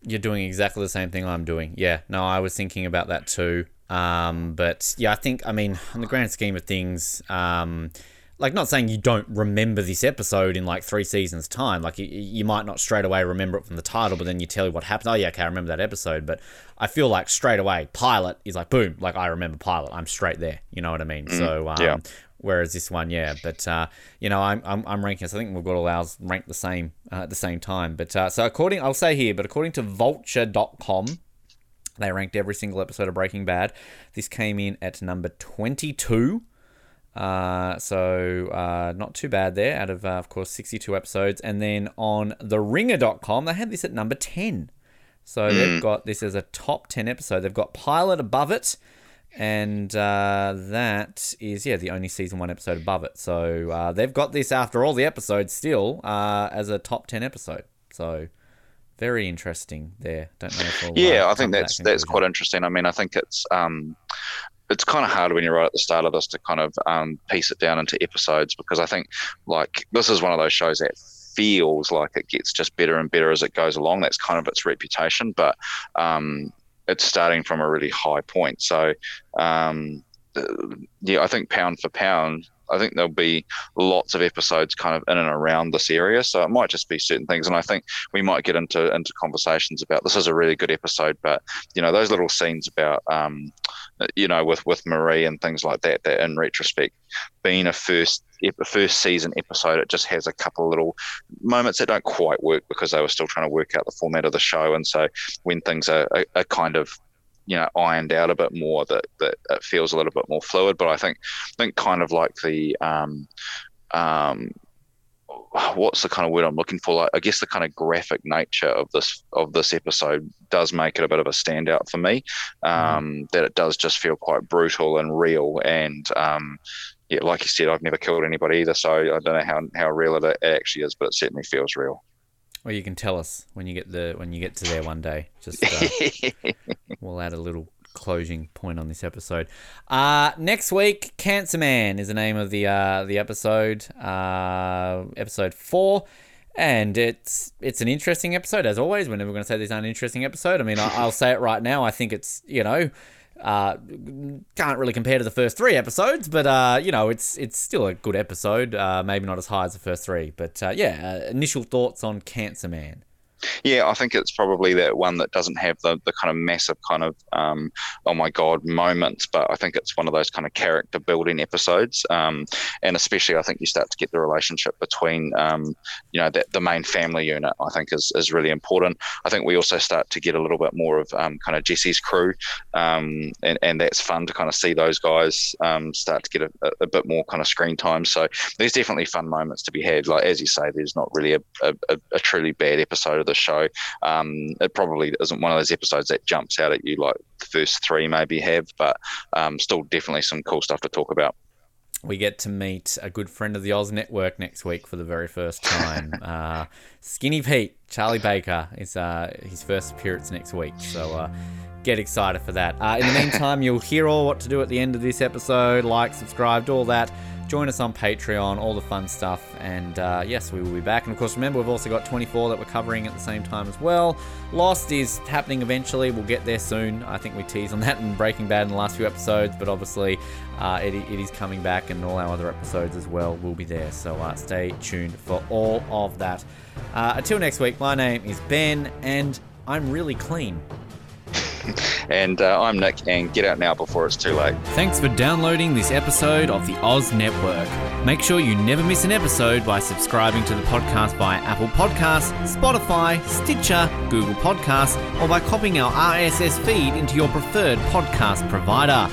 You're doing exactly the same thing I'm doing. Yeah, no, I was thinking about that too. But yeah, I think, I mean, in the grand scheme of things, like, not saying you don't remember this episode in like 3 seasons' time. Like, you might not straight away remember it from the title, but then you tell you what happened. Oh, yeah, okay, I remember that episode. But I feel like straight away, pilot is like, boom, like, I remember pilot. I'm straight there. You know what I mean? So, yeah. Whereas this one, yeah. But, you know, I'm ranking this. I think we've got all ours ranked the same at the same time. But so according to vulture.com, they ranked every single episode of Breaking Bad. This came in at number 22. Not too bad there out of course, 62 episodes. And then on theringer.com, they had this at number 10. So they've got this as a top 10 episode. They've got pilot above it. And that is, yeah, the only season 1 episode above it. So they've got this after all the episodes still as a top 10 episode. So very interesting there. Don't know if all, I think that's quite interesting. I mean, I think it's kind of hard when you're right at the start of this to kind of piece it down into episodes, because I think, like, this is one of those shows that feels like it gets just better and better as it goes along. That's kind of its reputation, but it's starting from a really high point. So, yeah, I think pound for pound, I think there'll be lots of episodes kind of in and around this area. So it might just be certain things. And I think we might get into conversations about, this is a really good episode, but, you know, those little scenes about, you know, with Marie and things like that, that in retrospect, being a first season episode, it just has a couple little moments that don't quite work because they were still trying to work out the format of the show. And so when things are kind of, you know, ironed out a bit more, that it feels a little bit more fluid. But I think kind of like the what's the kind of word I'm looking for? Like, I guess the kind of graphic nature of this episode does make it a bit of a standout for me. That it does just feel quite brutal and real, and yeah, like you said, I've never killed anybody either, so I don't know how real it actually is, but it certainly feels real. Well, you can tell us when you get to there one day. Just we'll add a little closing point on this episode. Next week, Cancer Man is the name of the episode, episode 4, and it's an interesting episode as always. We're never going to say this is an interesting episode. I mean, I'll say it right now. I think it's, you know, can't really compare to the first 3 episodes, but you know, it's still a good episode. Maybe not as high as the first 3, but initial thoughts on Cancer Man. Yeah, I think it's probably that one that doesn't have the kind of massive kind of oh my god moments, but I think it's one of those kind of character building episodes, and especially I think you start to get the relationship between you know, the main family unit, I think is really important. I think we also start to get a little bit more of kind of Jesse's crew, and that's fun to kind of see those guys start to get a bit more kind of screen time. So there's definitely fun moments to be had. Like, as you say, there's not really a truly bad episode of the show. It probably isn't one of those episodes that jumps out at you like the first 3 maybe have, but still definitely some cool stuff to talk about. We get to meet a good friend of the Oz Network next week for the very first time. Skinny Pete, Charlie Baker, is his first appearance next week, so get excited for that. In the meantime, you'll hear all what to do at the end of this episode. Like, subscribe, do all that. Join us on Patreon, all the fun stuff, and yes, we will be back. And of course, remember, we've also got 24 that we're covering at the same time as well. Lost is happening eventually. We'll get there soon. I think we teased on that in Breaking Bad in the last few episodes, but obviously it is coming back, and all our other episodes as well will be there. So stay tuned for all of that. Until next week, my name is Ben, and I'm really clean. And I'm Nick, and get out now before it's too late. Thanks for downloading this episode of the Oz Network. Make sure you never miss an episode by subscribing to the podcast via Apple Podcasts, Spotify, Stitcher, Google Podcasts, or by copying our RSS feed into your preferred podcast provider.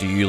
Do you